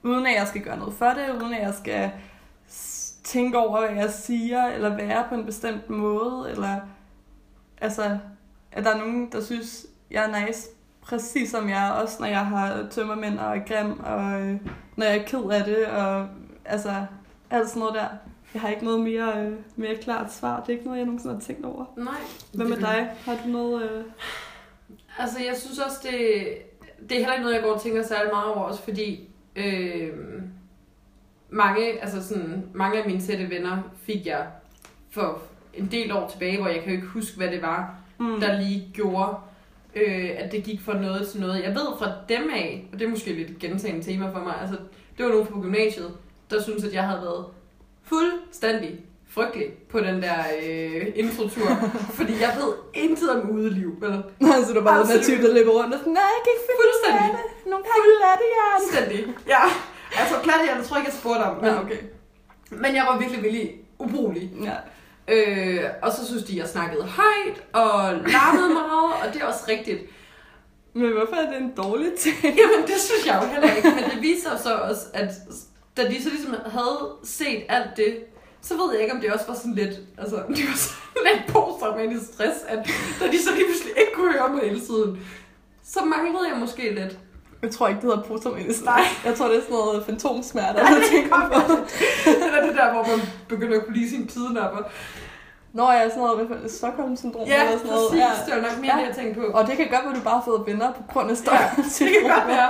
uden at jeg skal gøre noget for det, uden at jeg skal tænke over, hvad jeg siger, eller være på en bestemt måde, eller altså, at der er nogen, der synes, jeg er nice, præcis som jeg er, også når jeg har tømmermænd og er grim, og øh, når jeg er ked af det, og altså, alt sådan noget der. Jeg har ikke noget mere, øh, mere klart svar. Det er ikke noget, jeg nogensinde har tænkt over. Nej. Hvad med dig? Har du noget... Øh... Altså, jeg synes også, det, det er heller ikke noget, jeg går og tænker særlig meget over også, fordi øh, mange, altså sådan, mange af mine tætte venner fik jeg for en del år tilbage, hvor jeg kan jo ikke huske, hvad det var, mm. der lige gjorde, øh, at det gik fra noget til noget. Jeg ved fra dem af, og det er måske lidt gentagende tema for mig, altså, det var nogen på gymnasiet, der synes at jeg havde været fuldstændig frygtelig på den der øh, introtur, fordi jeg ved intet om udeliv, eller? Altså, du bare den der type, der løber rundt og sådan, nej, jeg kan ikke finde fuldstændig. Af det. Nogle gange er det, jeg er fuldstændig, ja. Altså, klattejern tror jeg ikke, jeg spurgte om, men, ja, okay. Men jeg var virkelig, virkelig ubrugelig. Ja. Øh, og så synes de, jeg snakkede højt og larmede meget, og det er også rigtigt. Men hvorfor er det en dårlig ting? Jamen, det synes jeg jo heller ikke, men det viser så også, at da de så ligesom havde set alt det, så ved jeg ikke, om det også var sådan lidt, altså, det var sådan lidt posttraumatisk stress, at da de så lige pludselig ikke kunne høre mig hele tiden, så manglede jeg måske lidt. Jeg tror ikke, det hedder posttraumatisk stress. Jeg tror, det er sådan noget fantomsmerter. Ja, det er Eller det der, hvor man begynder at kunne lide sine pidenapper. Nå, jeg er sådan noget Stockholm-syndrom ja, eller sådan noget. Ja, præcis. Det var nok mere ja. det, jeg tænkte på. Og det kan godt være, at du bare har fået venner på grund af Stockholm-syndrom. Ja, det kan godt være.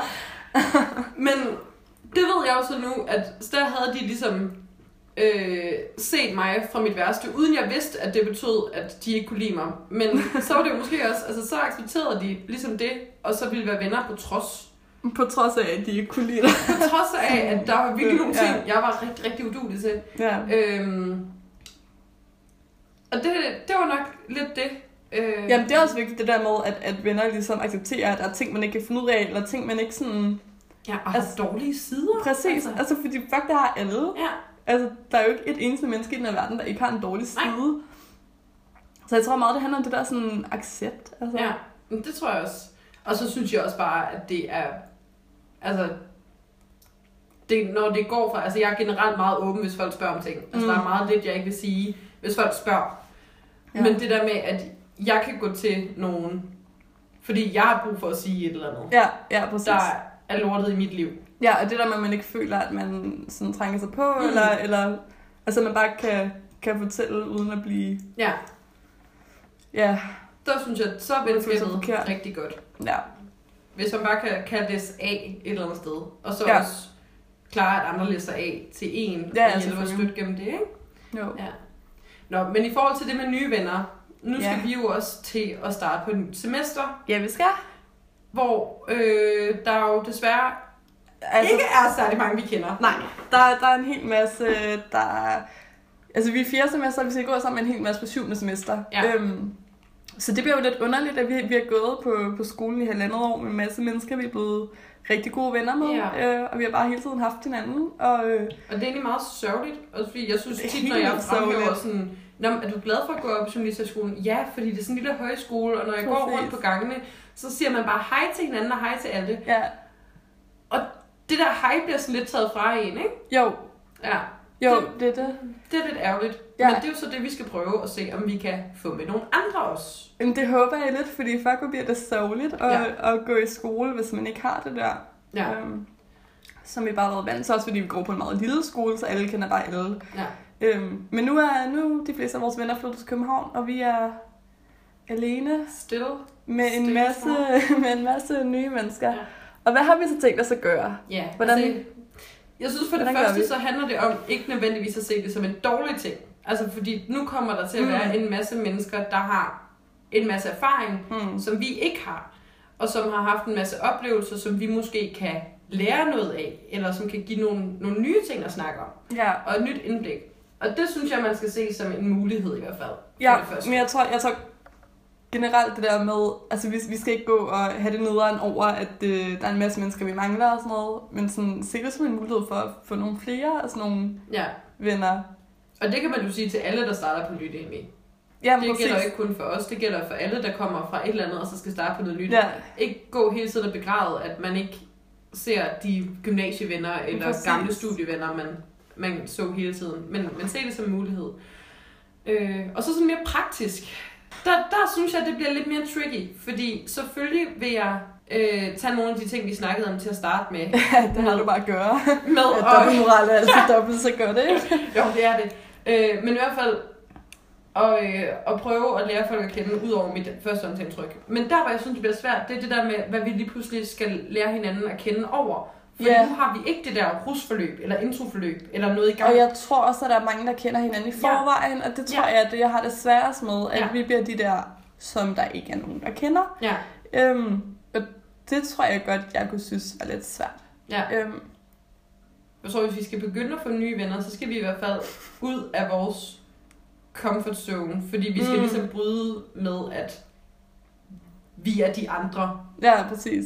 Men... det ved jeg også nu, at der havde de ligesom øh, set mig fra mit værste, uden jeg vidste, at det betød, at de ikke kunne lide mig. Men så var det jo måske også, altså så accepterede de ligesom det, og så ville være venner på trods. På trods af, at de ikke kunne lide dig. På trods af, at der var virkelig nogle ting, ja. jeg var rigtig, rigtig uduelig til. Ja. Øhm, og det, det var nok lidt det. Øh, Jamen det er også vigtigt det der med, at, at venner ligesom accepterer, at der er ting, man ikke kan finde ud af, eller ting, man ikke sådan... Ja, og altså, dårlige sider. Præcis, altså, altså fordi fuck, det har alle. Ja. Altså, der er jo ikke et eneste menneske i den her verden, der ikke har en dårlig side. Nej. Så jeg tror meget, det handler om det der sådan accept. Altså. Ja, det tror jeg også. Og så synes jeg også bare, at det er, altså, det, når det går fra, altså jeg er generelt meget åben, hvis folk spørger om ting. Altså mm. der er meget lidt, jeg ikke vil sige, hvis folk spørger. Ja. Men det der med, at jeg kan gå til nogen, fordi jeg har brug for at sige et eller andet. Ja, ja, præcis. Der er lortet i mit liv. Ja, og det der med, at man ikke føler, at man sådan trænger sig på, mm. eller, eller altså man bare kan, kan fortælle, uden at blive... Ja. Ja. Der synes jeg, så er venskabet rigtig godt. Ja. Hvis man bare kan, kan læse af et eller andet sted, og så ja. også klare, at andre læser af til en, ja, og altså hjælper at støtte gennem det, ikke? Jo. Ja. Nå, men i forhold til det med nye venner, nu ja. skal vi jo også til at starte på et nyt semester. Ja, vi skal. Hvor øh, der jo desværre altså, ikke er særlig mange, vi kender. Nej, der, der er en hel masse, der... Altså, vi er fjerde semester, og vi skal gå sammen med en hel masse på syvende semester. Ja. Øhm, så det bliver jo lidt underligt, at vi, vi har gået på, på skolen i halvandet år med en masse mennesker, vi er blevet rigtig gode venner med. Ja. Øh, og vi har bare hele tiden haft hinanden. Og, øh, og det er egentlig meget sørgeligt, også fordi jeg synes tit, når jeg fremhæver sådan... Nå, er du glad for at gå op i journalisteskolen? Ja, fordi det er sådan en lille højskole, og når jeg Præcis. går rundt på gangene, så siger man bare hej til hinanden og hej til alle. Ja. Og det der hej bliver sådan lidt taget fra en, ikke? Jo. Ja. Jo, det, det er det. Det er lidt ærgerligt. Ja. Men det er jo så det, vi skal prøve at se, om vi kan få med nogle andre også. Jamen det håber jeg lidt, fordi fuck, hvor bliver det sørgeligt at, ja. at gå i skole, hvis man ikke har det der. Ja. Øhm, som vi bare har været vant til, også fordi vi går på en meget lille skole, så alle kender bare alle. Ja. Øhm, men nu er nu de fleste af vores venner flyttet til København, og vi er alene Still. med Still en masse med en masse nye mennesker. Ja. Og hvad har vi så tænkt os at gøre? Ja, hvordan, altså, jeg synes for det første, så handler det om ikke nødvendigvis at se det som en dårlig ting. Altså fordi nu kommer der til at være mm. en masse mennesker, der har en masse erfaring, mm. som vi ikke har, og som har haft en masse oplevelser, som vi måske kan lære noget af, eller som kan give nogle, nogle nye ting at snakke om, ja. og et nyt indblik. Og det synes jeg, man skal se som en mulighed i hvert fald. Ja, men jeg tror, jeg tror generelt det der med, altså vi, vi skal ikke gå og have det nederen over, at øh, der er en masse mennesker, vi mangler og sådan noget, men sådan, se det som en mulighed for at få nogle flere og sådan nogle ja. venner. Og det kan man jo sige til alle, der starter på nyt egentlig. Ja, det præcis. Gælder ikke kun for os, det gælder for alle, der kommer fra et eller andet, og så skal starte på noget nyt. Ja. Ikke gå hele tiden og begræde, at man ikke ser de gymnasievenner eller præcis. gamle studievenner, man, man så hele tiden. Men man ser det som en mulighed. Øh, og så sådan mere praktisk. Der, der synes jeg, det bliver lidt mere tricky, fordi selvfølgelig vil jeg øh, tage nogle af de ting, vi snakkede om til at starte med. Ja, det har med, du bare at gøre. Med at ja, dobbeltmoral er altid dobbelt, så gør det. Jo, det er det. Øh, men i hvert fald... Og, øh, og prøve at lære folk at kende ud over mit første håndtindtryk. Men der, hvor jeg synes, det bliver svært, det er det der med, hvad vi lige pludselig skal lære hinanden at kende over. For yeah. nu har vi ikke det der rusforløb, eller introforløb, eller noget i gang. Og jeg tror også, at der er mange, der kender hinanden i forvejen, ja. og det tror ja. jeg, at det, jeg har det sværest med, at ja. vi bliver de der, som der ikke er nogen, der kender. Ja. Øhm, og det tror jeg godt, jeg kunne synes var lidt svært. Ja. Øhm. Jeg tror, hvis vi skal begynde at få nye venner, så skal vi i hvert fald ud af vores... comfort zone, fordi vi skal mm. ligesom bryde med, at vi er de andre. Ja, præcis.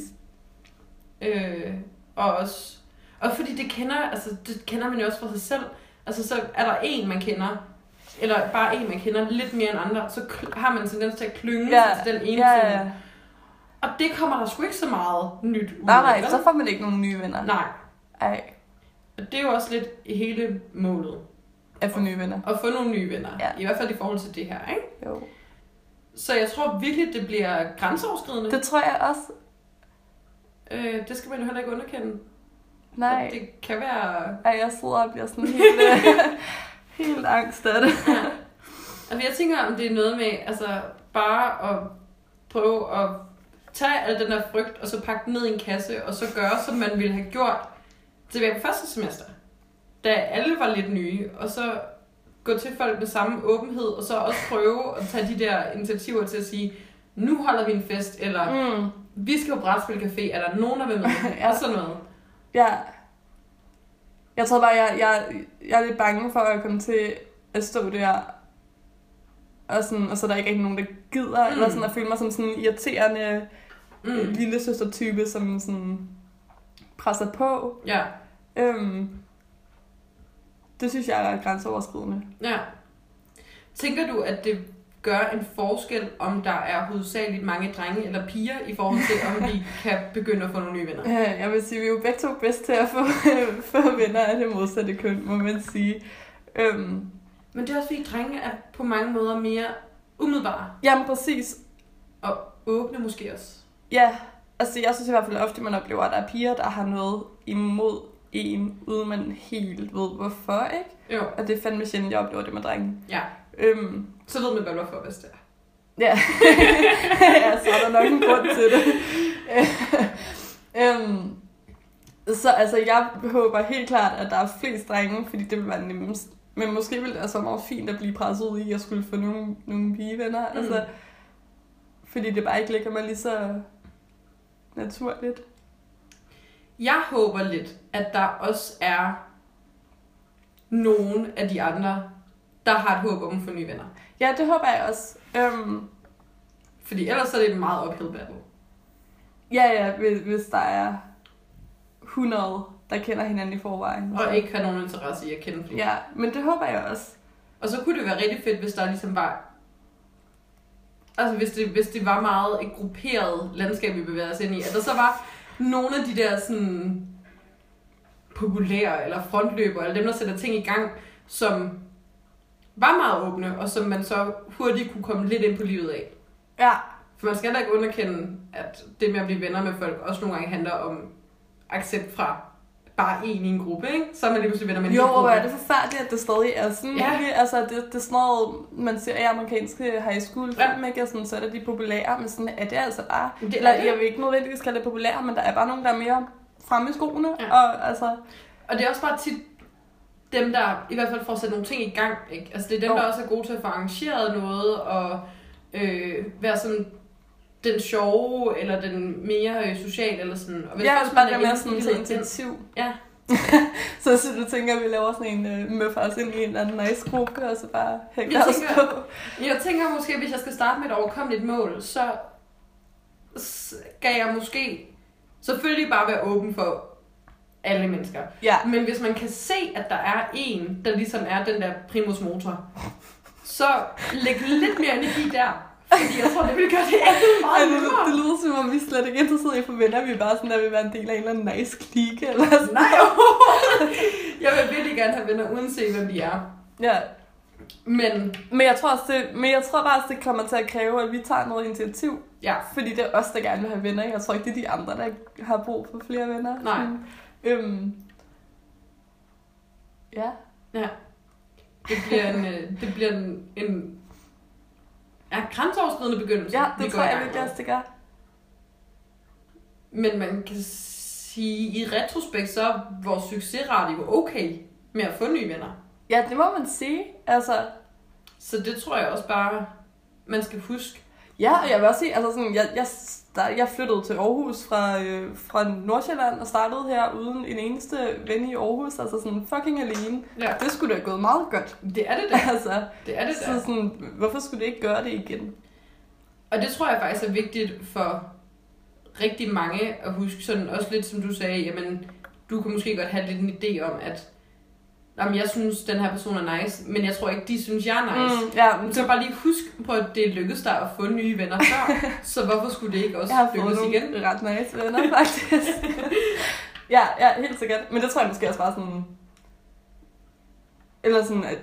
Øh, og også, og fordi det kender, altså det kender man jo også fra sig selv, altså så er der en, man kender, eller bare en, man kender lidt mere end andre, så har man tendens til at klynge ja. til den ene ja, ja. Og det kommer der sgu ikke så meget nyt ud. Nej, nej, eller? Så får man ikke nogen nye venner. Nej. Ej. Og det er jo også lidt hele målet. At få nye venner. Og få nogle nye venner. Ja. I hvert fald i forhold til det her, ikke? Jo. Så jeg tror virkelig, det bliver grænseoverskridende. Det tror jeg også. Øh, det skal man jo heller ikke underkende. Nej. Så det kan være... Ej, jeg sidder og bliver sådan helt, helt angst af det. Ja. Altså, jeg tænker, om det er noget med, altså, bare at prøve at tage al den der frygt, og så pakke den ned i en kasse, og så gøre, som man ville have gjort tilbage på første semester. Da alle var lidt nye, og så gå til folk med samme åbenhed, og så også prøve at tage de der initiativer til at sige, nu holder vi en fest, eller mm. vi skal på Brætspil Café, er der nogen, der vil med? ja. Og sådan noget. Ja. Jeg tror bare, jeg, jeg, jeg er lidt bange for at komme til at stå der, og, sådan, og så er der ikke rigtig nogen, der gider, mm. eller sådan at føle mig som sådan en irriterende mm. lillesøstertype, som sådan presser på. Ja. Øhm, Det synes jeg er grænseoverskridende. Ja. Tænker du, at det gør en forskel, om der er hovedsageligt mange drenge eller piger, i forhold til, om vi kan begynde at få nogle nye venner? Ja, jeg vil sige, vi er jo begge to bedst til at få, få venner af det modsatte køn, må man sige. Øhm. Men det er også fordi, drenge er på mange måder mere umiddelbare. Jamen, præcis. Og åbne måske også. Ja, altså jeg synes i hvert fald ofte, man oplever, at der er piger, der har noget imod en, uden man helt ved hvorfor, ikke? Jo. Og det er fandme sjældent, jeg oplever det med drenge. Ja. Øhm. Så ved man bare hvorfor, hvis det er. Ja. ja, så er der nok en grund til det. øhm. Så altså, jeg håber helt klart, at der er flest drenge, fordi det vil være nemmest. Men måske ville det være så meget fint at blive presset ud i, at jeg skulle få nogle, nogle pigevenner. Mm. Altså, fordi det bare ikke ligger mig lige så naturligt. Jeg håber lidt, at der også er nogen af de andre, der har et håb om at få nye venner. Ja, det håber jeg også. Øhm... Fordi ellers er det et meget uphill battle. Ja, ja, hvis, hvis der er hundrede, der kender hinanden i forvejen. Og ikke har nogen interesse i at kende flere. Ja, men det håber jeg også. Og så kunne det være rigtig fedt, hvis der ligesom var... Altså, hvis det, hvis det var meget et grupperet landskab, vi bevæger os ind i, at der så var... Nogle af de der sådan populære eller frontløbere, eller dem, der sætter ting i gang, som var meget åbne, og som man så hurtigt kunne komme lidt ind på livet af. Ja. For man skal da ikke underkende, at det med at blive venner med folk også nogle gange handler om accept fra bare én i en gruppe, ikke? Så er man lige pludselig venner med en jo, gruppe. Jo, det er forfærdeligt, at det stadig er sådan. Ja. Okay, altså, det, det er sådan noget, man ser i amerikanske high school film, ikke? Og sådan, så er de populære, men sådan er det altså bare... Det, eller, det. Jeg vil ikke nødvendigvis kalde det populære, men der er bare nogen, der er mere fremme i skoene. Ja. Og, altså... og det er også bare tit dem, der i hvert fald får at sætte nogle ting i gang, ikke? Altså, det er dem, jo. Der også er gode til at få arrangeret noget, og øh, være sådan... den sjove, eller den mere sociale, eller sådan. Og hvis ja, også bare det mere sådan, sådan, sådan initiativ. Ja. Så så du tænker, at vi laver sådan en øh, møffer os ind i en anden nice gruppe, og så bare hænger os på? Jeg tænker måske, hvis jeg skal starte med et overkommeligt mål, så skal jeg måske selvfølgelig bare være åben for alle mennesker. Ja. Men hvis man kan se, at der er en, der ligesom er den der primus motor, så læg lidt mere energi der. Fordi jeg tror, det ville gøre det andet meget ja, det, det lyder som om, vi slet ikke er interesseret i forventer, vi bare sådan, at vi var en del af en eller anden nice clique eller sådan. Nej, jeg vil virkelig gerne have venner, uanset hvem de er. Ja. Men, men, jeg tror også, det, men jeg tror bare, at det kommer til at kræve, at vi tager noget initiativ. Ja. Fordi det er os, der gerne vil have venner. Jeg tror ikke, det er de andre, der har brug for flere venner. Nej. Men, øhm, ja. Ja. Det bliver en... det bliver en, en er grænseoverskridende begyndelse. Ja, det tror jeg virkelig også, det gør. Men man kan sige, i retrospekt, så er vores succesrate jo okay med at få nye venner. Ja, det må man sige. Altså. Så det tror jeg også bare, man skal huske. Ja, og jeg vil også sige, altså sådan, jeg, jeg, der, jeg flyttede til Aarhus fra, øh, fra Nordsjælland og startede her uden en eneste ven i Aarhus, altså sådan fucking alene. Ja. Det skulle da have gået meget godt. Det er det da. Altså, det er det da. Så sådan, hvorfor skulle det ikke gøre det igen? Og det tror jeg faktisk er vigtigt for rigtig mange at huske, sådan også lidt som du sagde, jamen du kan måske godt have lidt en idé om, at jamen, jeg synes, den her person er nice, men jeg tror ikke, de synes, jeg er nice. Mm, ja. Så bare lige husk på, at det lykkedes dig at få nye venner før, så hvorfor skulle det ikke også lykkes igen? Jeg har fået nogle ret nice venner, faktisk. ja, ja, helt sikkert. Men det tror jeg måske også bare sådan... Eller sådan, at...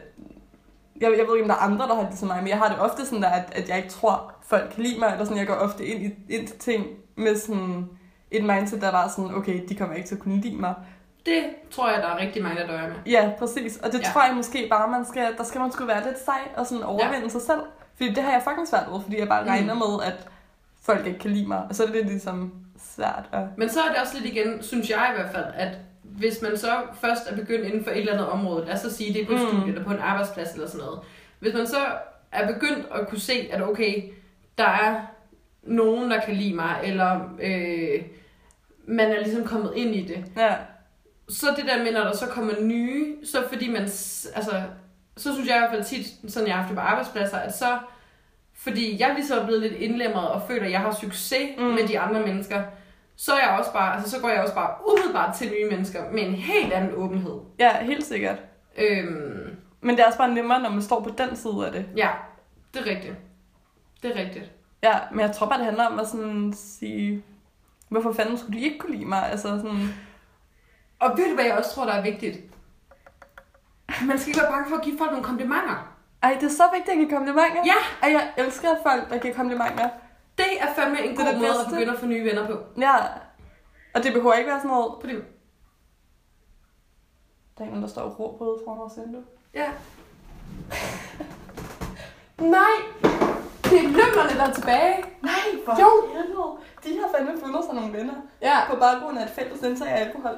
Jeg, jeg ved ikke, om der er andre, der har det som mig, men jeg har det ofte sådan, at, at jeg ikke tror, folk kan lide mig, eller sådan, jeg går ofte ind, i, ind til ting med sådan et mindset, der var sådan, okay, de kommer ikke til at kunne lide mig. Det tror jeg, der er rigtig mange, der døjer med. Ja, præcis. Og det ja. tror jeg måske bare, man skal, der skal man sgu være lidt sej og sådan overvinde ja. sig selv. Fordi det har jeg fucking svært ved, fordi jeg bare mm. regner med, at folk ikke kan lide mig. Og så er det lidt ligesom svært. At... Men så er det også lidt igen, synes jeg i hvert fald, at hvis man så først er begyndt inden for et eller andet område, lad os så sige, det er på et mm. studie eller på en arbejdsplads eller sådan noget. Hvis man så er begyndt at kunne se, at okay, der er nogen, der kan lide mig, eller øh, man er ligesom kommet ind i det. Ja. Så det der med, når der så kommer nye, så fordi man, altså, så synes jeg i hvert fald tit, sådan jeg har haft det på arbejdspladser, at så, fordi jeg lige så er blevet lidt indlemmet og føler, at jeg har succes mm. med de andre mennesker, så, er jeg også bare, altså, så går jeg også bare umiddelbart til nye mennesker med en helt anden åbenhed. Ja, helt sikkert. Øhm, Men det er også bare nemmere, når man står på den side af det. Ja, det er rigtigt. Det er rigtigt. Ja, men jeg tror bare, det handler om at sådan sige, hvorfor fanden skulle de ikke kunne lide mig? Altså sådan... Og ved du, hvad jeg også tror, der er vigtigt? Man skal ikke være bange for at give folk nogle komplimenter. Ej, det er så vigtigt at give komplimenter. Ja. Ej, jeg elsker folk, der giver komplimenter. Det er fandme en god måde bedste. At begynde at få nye venner på. Ja. Og det behøver ikke være sådan noget. Fordi... Der er en, der står og råber ude foran vores vindue. Ja. Nej. Det er lømmerne, der er tilbage. Nej, for helvede. De har fandme fundet sig nogle venner. Ja. På baggrund af et fælles indtag af alkohol.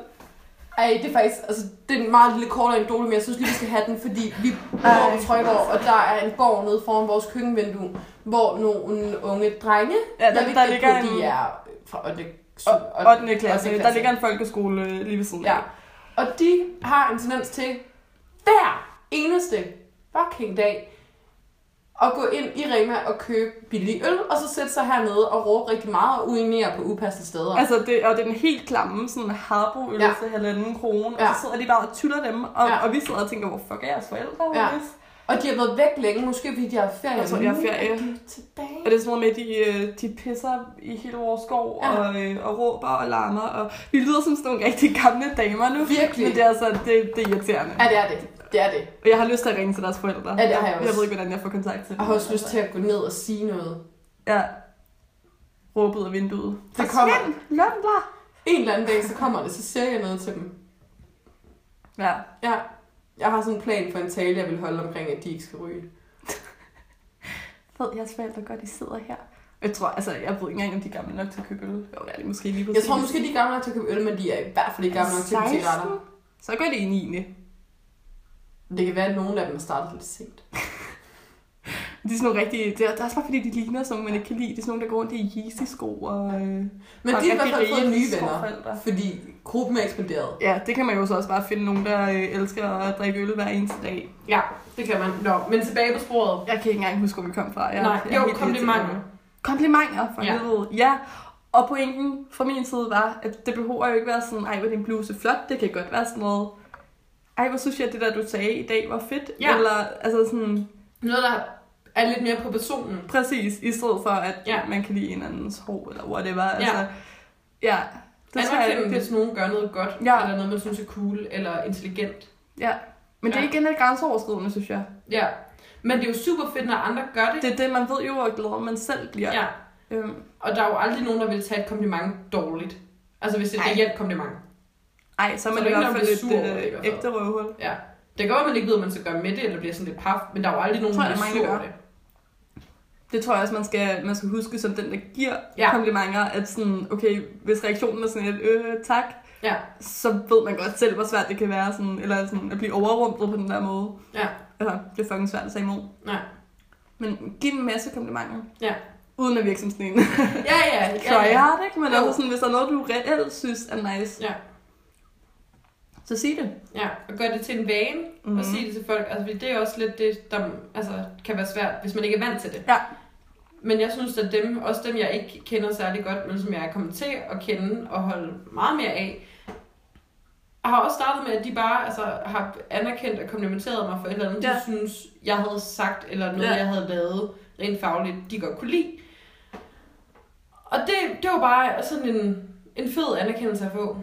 Ej, det er faktisk, altså, det er en meget lille kortere anekdote, men jeg synes lige, vi skal have den, fordi vi bor på Trøjborg, og der er en borg nede foran vores køkkenvindue, hvor nogle unge drenge, ja, der, der, der ligger på, en... de er fra ottende klasse, der ligger en folkeskole lige ved siden. Ja, og de har en tendens til hver eneste fucking dag at gå ind i Rema og købe billig øl, og så sætte sig hernede og råbe rigtig meget og uenere på upassende steder. Altså, det, og det er den helt klamme sådan Harboe øl ja. til halvanden krone, ja. og så sidder de bare og tyller dem, og, ja. og vi sidder og tænker, hvor fuck er jeres forældre? Ja. Og de har været væk længe, måske fordi de har ferie. Jeg tror, de har ferie. Og de er tilbage. Og det er sådan noget med, de, de pisser i hele vores skov, ja. og, og råber og larmer, og vi lyder som sådan nogle rigtig gamle damer nu. Virkelig. Men det er altså, det, det er irriterende. Ja, det er det. Det er det. Og jeg har lyst til at ringe til deres forældre. Ja, det har jeg også. Jeg ved ikke, hvordan jeg får kontakt til dem. Jeg har også lyst til at gå ned og sige noget. Ja. Råbe ud af vinduet. Det kommer. En eller anden dag, så kommer det, så siger jeg noget til dem. Ja. Ja. Jeg har sådan en plan for en tale, jeg vil holde omkring, at de ikke skal ryge. Ved jeres forældre godt, de sidder her. Jeg tror, altså, jeg ved ikke engang, om de er gamle nok til at købe øl. Jo, det er de måske lige præcis. Jeg tror måske, de er gamle nok til at købe øl, men de er i hvert fald ikke gamle nok til at købe cigaretter. Så går det i niende. Det kan være, at nogle af dem er startet lidt sent. Det er sådan nogle rigtige... Det er også bare fordi, de ligner, som man ikke kan lide. Det er sådan nogle, der går rundt i Yeezy-sko og... Øh, men de er i hvert fald fået nye venner, fordi gruppen er ekspanderet. Ja, det kan man jo så også bare finde nogen, der øh, elsker at drikke øl hver eneste dag. Ja, det kan man. Nå, men tilbage på sporet. Jeg kan ikke engang huske, hvor vi kom fra. Jeg, Nej, jeg jo, komplimenter. Komplimenter, for helvede. Ja. ja. Og pointen fra min side var, at det behøver jo ikke være sådan, ej, hvor din bluse flot, det kan godt være sådan noget. Ej, hvor synes jeg, at det der, du sagde i dag, var fedt. Ja. Eller altså sådan... Noget, der er lidt mere på personen. Præcis, i stedet for, at ja. man kan lide en andens hår, eller whatever. Altså, ja. ja det anerkende, hvis nogen gør noget godt, ja. eller noget, man synes er cool, eller intelligent. Ja, men ja. det er igen lidt grænseoverskridende, synes jeg. Ja, men det er jo super fedt, når andre gør det. Det er det, man ved jo, hvor glad man selv bliver. Ja. Øhm. Og der er jo aldrig nogen, der vil tage et kompliment dårligt. Altså, hvis det er et reelt kompliment. Ej, så er man i hvert fald lidt ægte røvhul. Ja. Det gør, at man ikke ved, hvad man skal gøre med det, eller bliver sådan lidt paf, men der er jo aldrig nogen, der er sur over det. Det tror jeg også, man skal, man skal huske som den, der giver ja. komplimenter, at sådan, okay, hvis reaktionen er sådan lidt, øh, tak, ja. så ved man godt selv, hvor svært det kan være, sådan, eller sådan, at blive overrumplet på den der måde. Ja. Altså, det er fucking svært at sige imod. Nej. Men giv en masse komplimenter. Ja. Uden at virke som sådan en. ja, ja. ja, ja. Så jeg har det ikke, men ja. altså sådan, hvis der er noget, du reelt synes er nice. Ja. Så sig det. Ja, og gør det til en vane, mm-hmm. og sig det til folk. Altså, det er også lidt det, der altså, kan være svært, hvis man ikke er vant til det. Ja. Men jeg synes, at dem, også dem, jeg ikke kender særlig godt, men som jeg er kommet til at kende og holde meget mere af, har også startet med, at de bare altså, har anerkendt og komplimenteret mig for et eller andet, ja. de synes, jeg havde sagt, eller noget, ja. jeg havde lavet rent fagligt, de godt kunne lide. Og det, det var bare sådan en, en fed anerkendelse at få.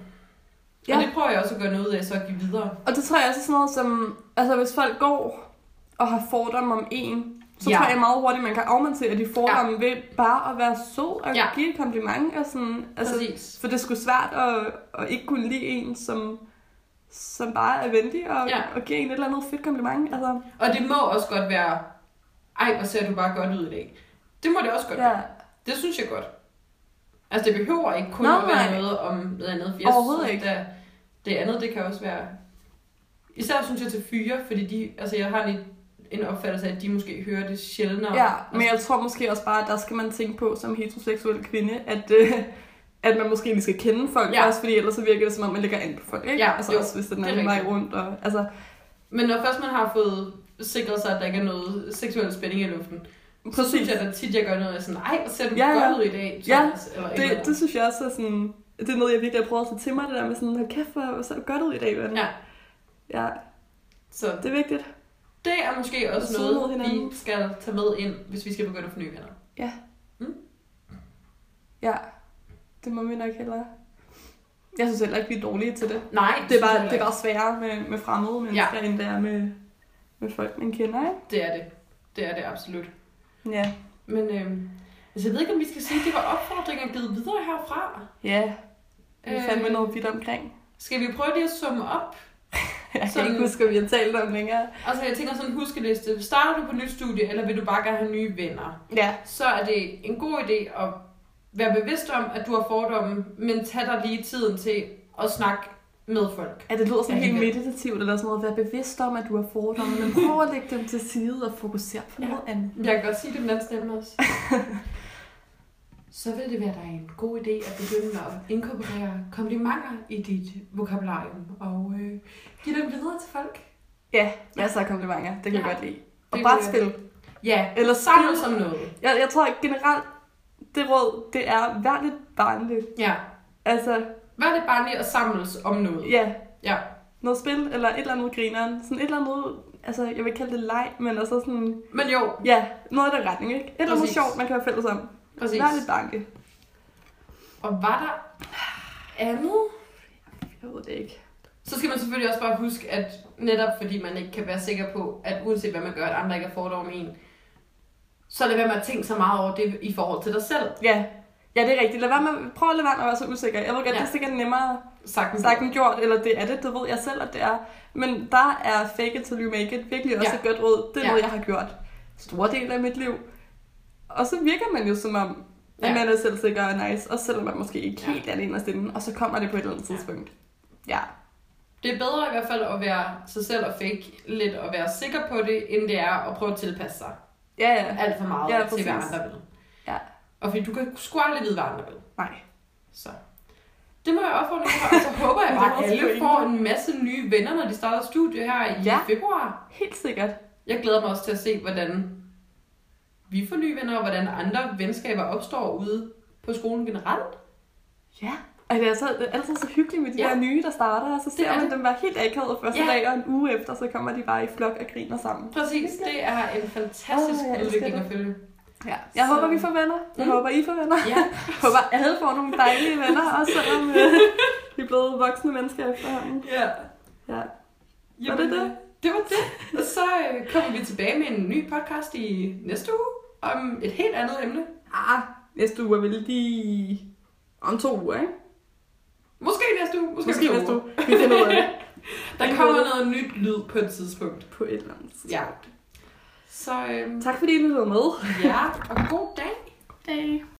Ja. Og det prøver jeg også at gøre noget ud af, så at give videre. Og det tror jeg også er sådan noget som, altså hvis folk går og har fordomme om en, så ja. tror jeg meget hurtigt, man kan afmontere de fordomme ja. ved bare at være sød og ja. give et kompliment. Og sådan, altså, for det er sgu svært at, at ikke kunne lide en, som, som bare er venlig og, ja. og giver en et eller andet fedt kompliment. Altså. Og det må også godt være, ej hvor ser du bare godt ud i dag. Det må det også godt ja. være. Det synes jeg godt. Altså, det behøver ikke kun Nå, at være nej. noget om noget andet. For Overhovedet synes, ikke. Det andet, det kan også være... Især synes jeg til fyre, fordi de... Altså, jeg har en, en opfattelse af, at de måske hører det sjældnere. Ja, men jeg tror måske også bare, at der skal man tænke på som heteroseksuel kvinde, at, øh, at man måske lige skal kende folk ja. også, fordi ellers så virker det, som om man lægger an på folk, ikke? Ja, altså, jo, også hvis den anden vej rundt og... Altså... Men når først man har fået sikret sig, at der ikke er noget seksuel spænding i luften... Præcis. Så synes jeg da tit, jeg gør noget af sådan, ej, hvor ser du ja, ja. godt ud i dag, Thomas? Ja, eller det, det synes jeg også er sådan, det er noget, jeg virkelig har prøvet at tage til mig, det der med sådan, kæft, hvor ser du godt ud i dag, ven? Ja. Ja, så det er vigtigt. Det er måske også noget, vi skal tage med ind, hvis vi skal begynde at få nye venner. Ja. Mm? Ja, det må vi nok hellere. Jeg synes heller ikke, vi er dårlige til det. Nej, det er bare, det er bare sværere med, med fremmede mennesker, ja. end det er med, med folk, man kender, ikke? Det er det. Det er det absolut. Ja. Men øhm, altså, jeg ved ikke, om vi skal sige, at det var opfordringer givet videre herfra. Ja, vi øh, fandme noget vidt omkring. Skal vi prøve lige at summe op? Jeg sådan, kan ikke huske, vi har talt om længere. Altså, jeg tænker sådan en huskeliste. Starter du på nyt studie, eller vil du bare gerne have nye venner? Ja. Så er det en god idé at være bevidst om, at du har fordomme, men tag dig lige tiden til at snakke med folk. Ja, det lyder sådan ja, helt meditativt eller sådan noget. Vær bevidst om, at du har fordomme, men prøv at lægge dem til side og fokusere på ja. noget andet. Jeg kan godt sige det med den stemme også. Så vil det være dig en god idé at begynde at inkorporere komplimenter i dit vokabularium og øh, give dem videre til folk. Ja, masser af komplimenter. Det kan ja. jeg godt lide. Og brætspil. Ja, eller sammen som noget. Jeg, jeg tror generelt, det råd, det er, vær lidt barnlig. Ja. Altså... Vær lidt barnlig og samles om noget. Ja. Ja. Noget spil, eller et eller andet grineren. Sådan et eller andet, altså jeg vil ikke kalde det leg, men altså sådan... Men jo. Ja, noget i den retning, ikke? Et Præcis. eller andet sjovt, man kan være fælles om. Præcis. Vær lidt barnlig. Og var der andet? Jeg ved det ikke. Så skal man selvfølgelig også bare huske, at netop fordi man ikke kan være sikker på, at uanset hvad man gør, at andre ikke er fordomme en, så lad være med at tænke så meget over det i forhold til dig selv. Ja. Ja, det er rigtigt. Lad være med, prøv at lade være med at være så usikker. Jeg ved godt, ja. det er sikkert nemmere sagt end gjort, eller det er det, det ved jeg selv, at det er. Men der er fake it till you make it virkelig også ja. et godt råd. Det er ja. noget, jeg har gjort store del af mit liv. Og så virker man jo som om, at ja. man er selvsikker og nice, og selvom man måske ikke helt ja. er alene af stemmen, og så kommer det på et eller andet tidspunkt. Ja. ja. Det er bedre i hvert fald at være sig selv og fake lidt og være sikker på det, end det er at prøve at tilpasse sig. ja, ja. alt for meget ja, til, hvad andre vil. Ja. Og fordi du kan sgu aldrig vide, hvad andre vil. Nej. Så. Det må jeg opfordre dig for, og så håber jeg bare, at alle får en masse nye venner, når de starter studie her i ja. februar. Helt sikkert. Jeg glæder mig også til at se, hvordan vi får nye venner, og hvordan andre venskaber opstår ude på skolen generelt. Ja, og det er, så, det er altid så hyggeligt med de ja. her nye, der starter, og så ser man dem bare helt akavet første ja. dag, og en uge efter, så kommer de bare i flok og griner sammen. Præcis, det er en fantastisk oh, udvikling at følge. Ja. Jeg så... håber, vi får venner. Jeg mm. håber, I får venner. Ja. Jeg håber, alle får nogle dejlige venner, også selvom øh, vi er blevet voksne mennesker efterhånden. Ja. ja. Var det det? Det var det. Og så øh, kommer vi tilbage med en ny podcast i næste uge, om et helt andet emne. Ah, næste uge er vel lige om to uger, ikke? Måske næste uge. Måske, Måske to næste uge. Vi finder ud af det. Der kommer noget nyt lyd på et tidspunkt. På et eller andet tidspunkt. Ja. Så, øhm... tak fordi I lyttede med. Ja, og god dag. Dag.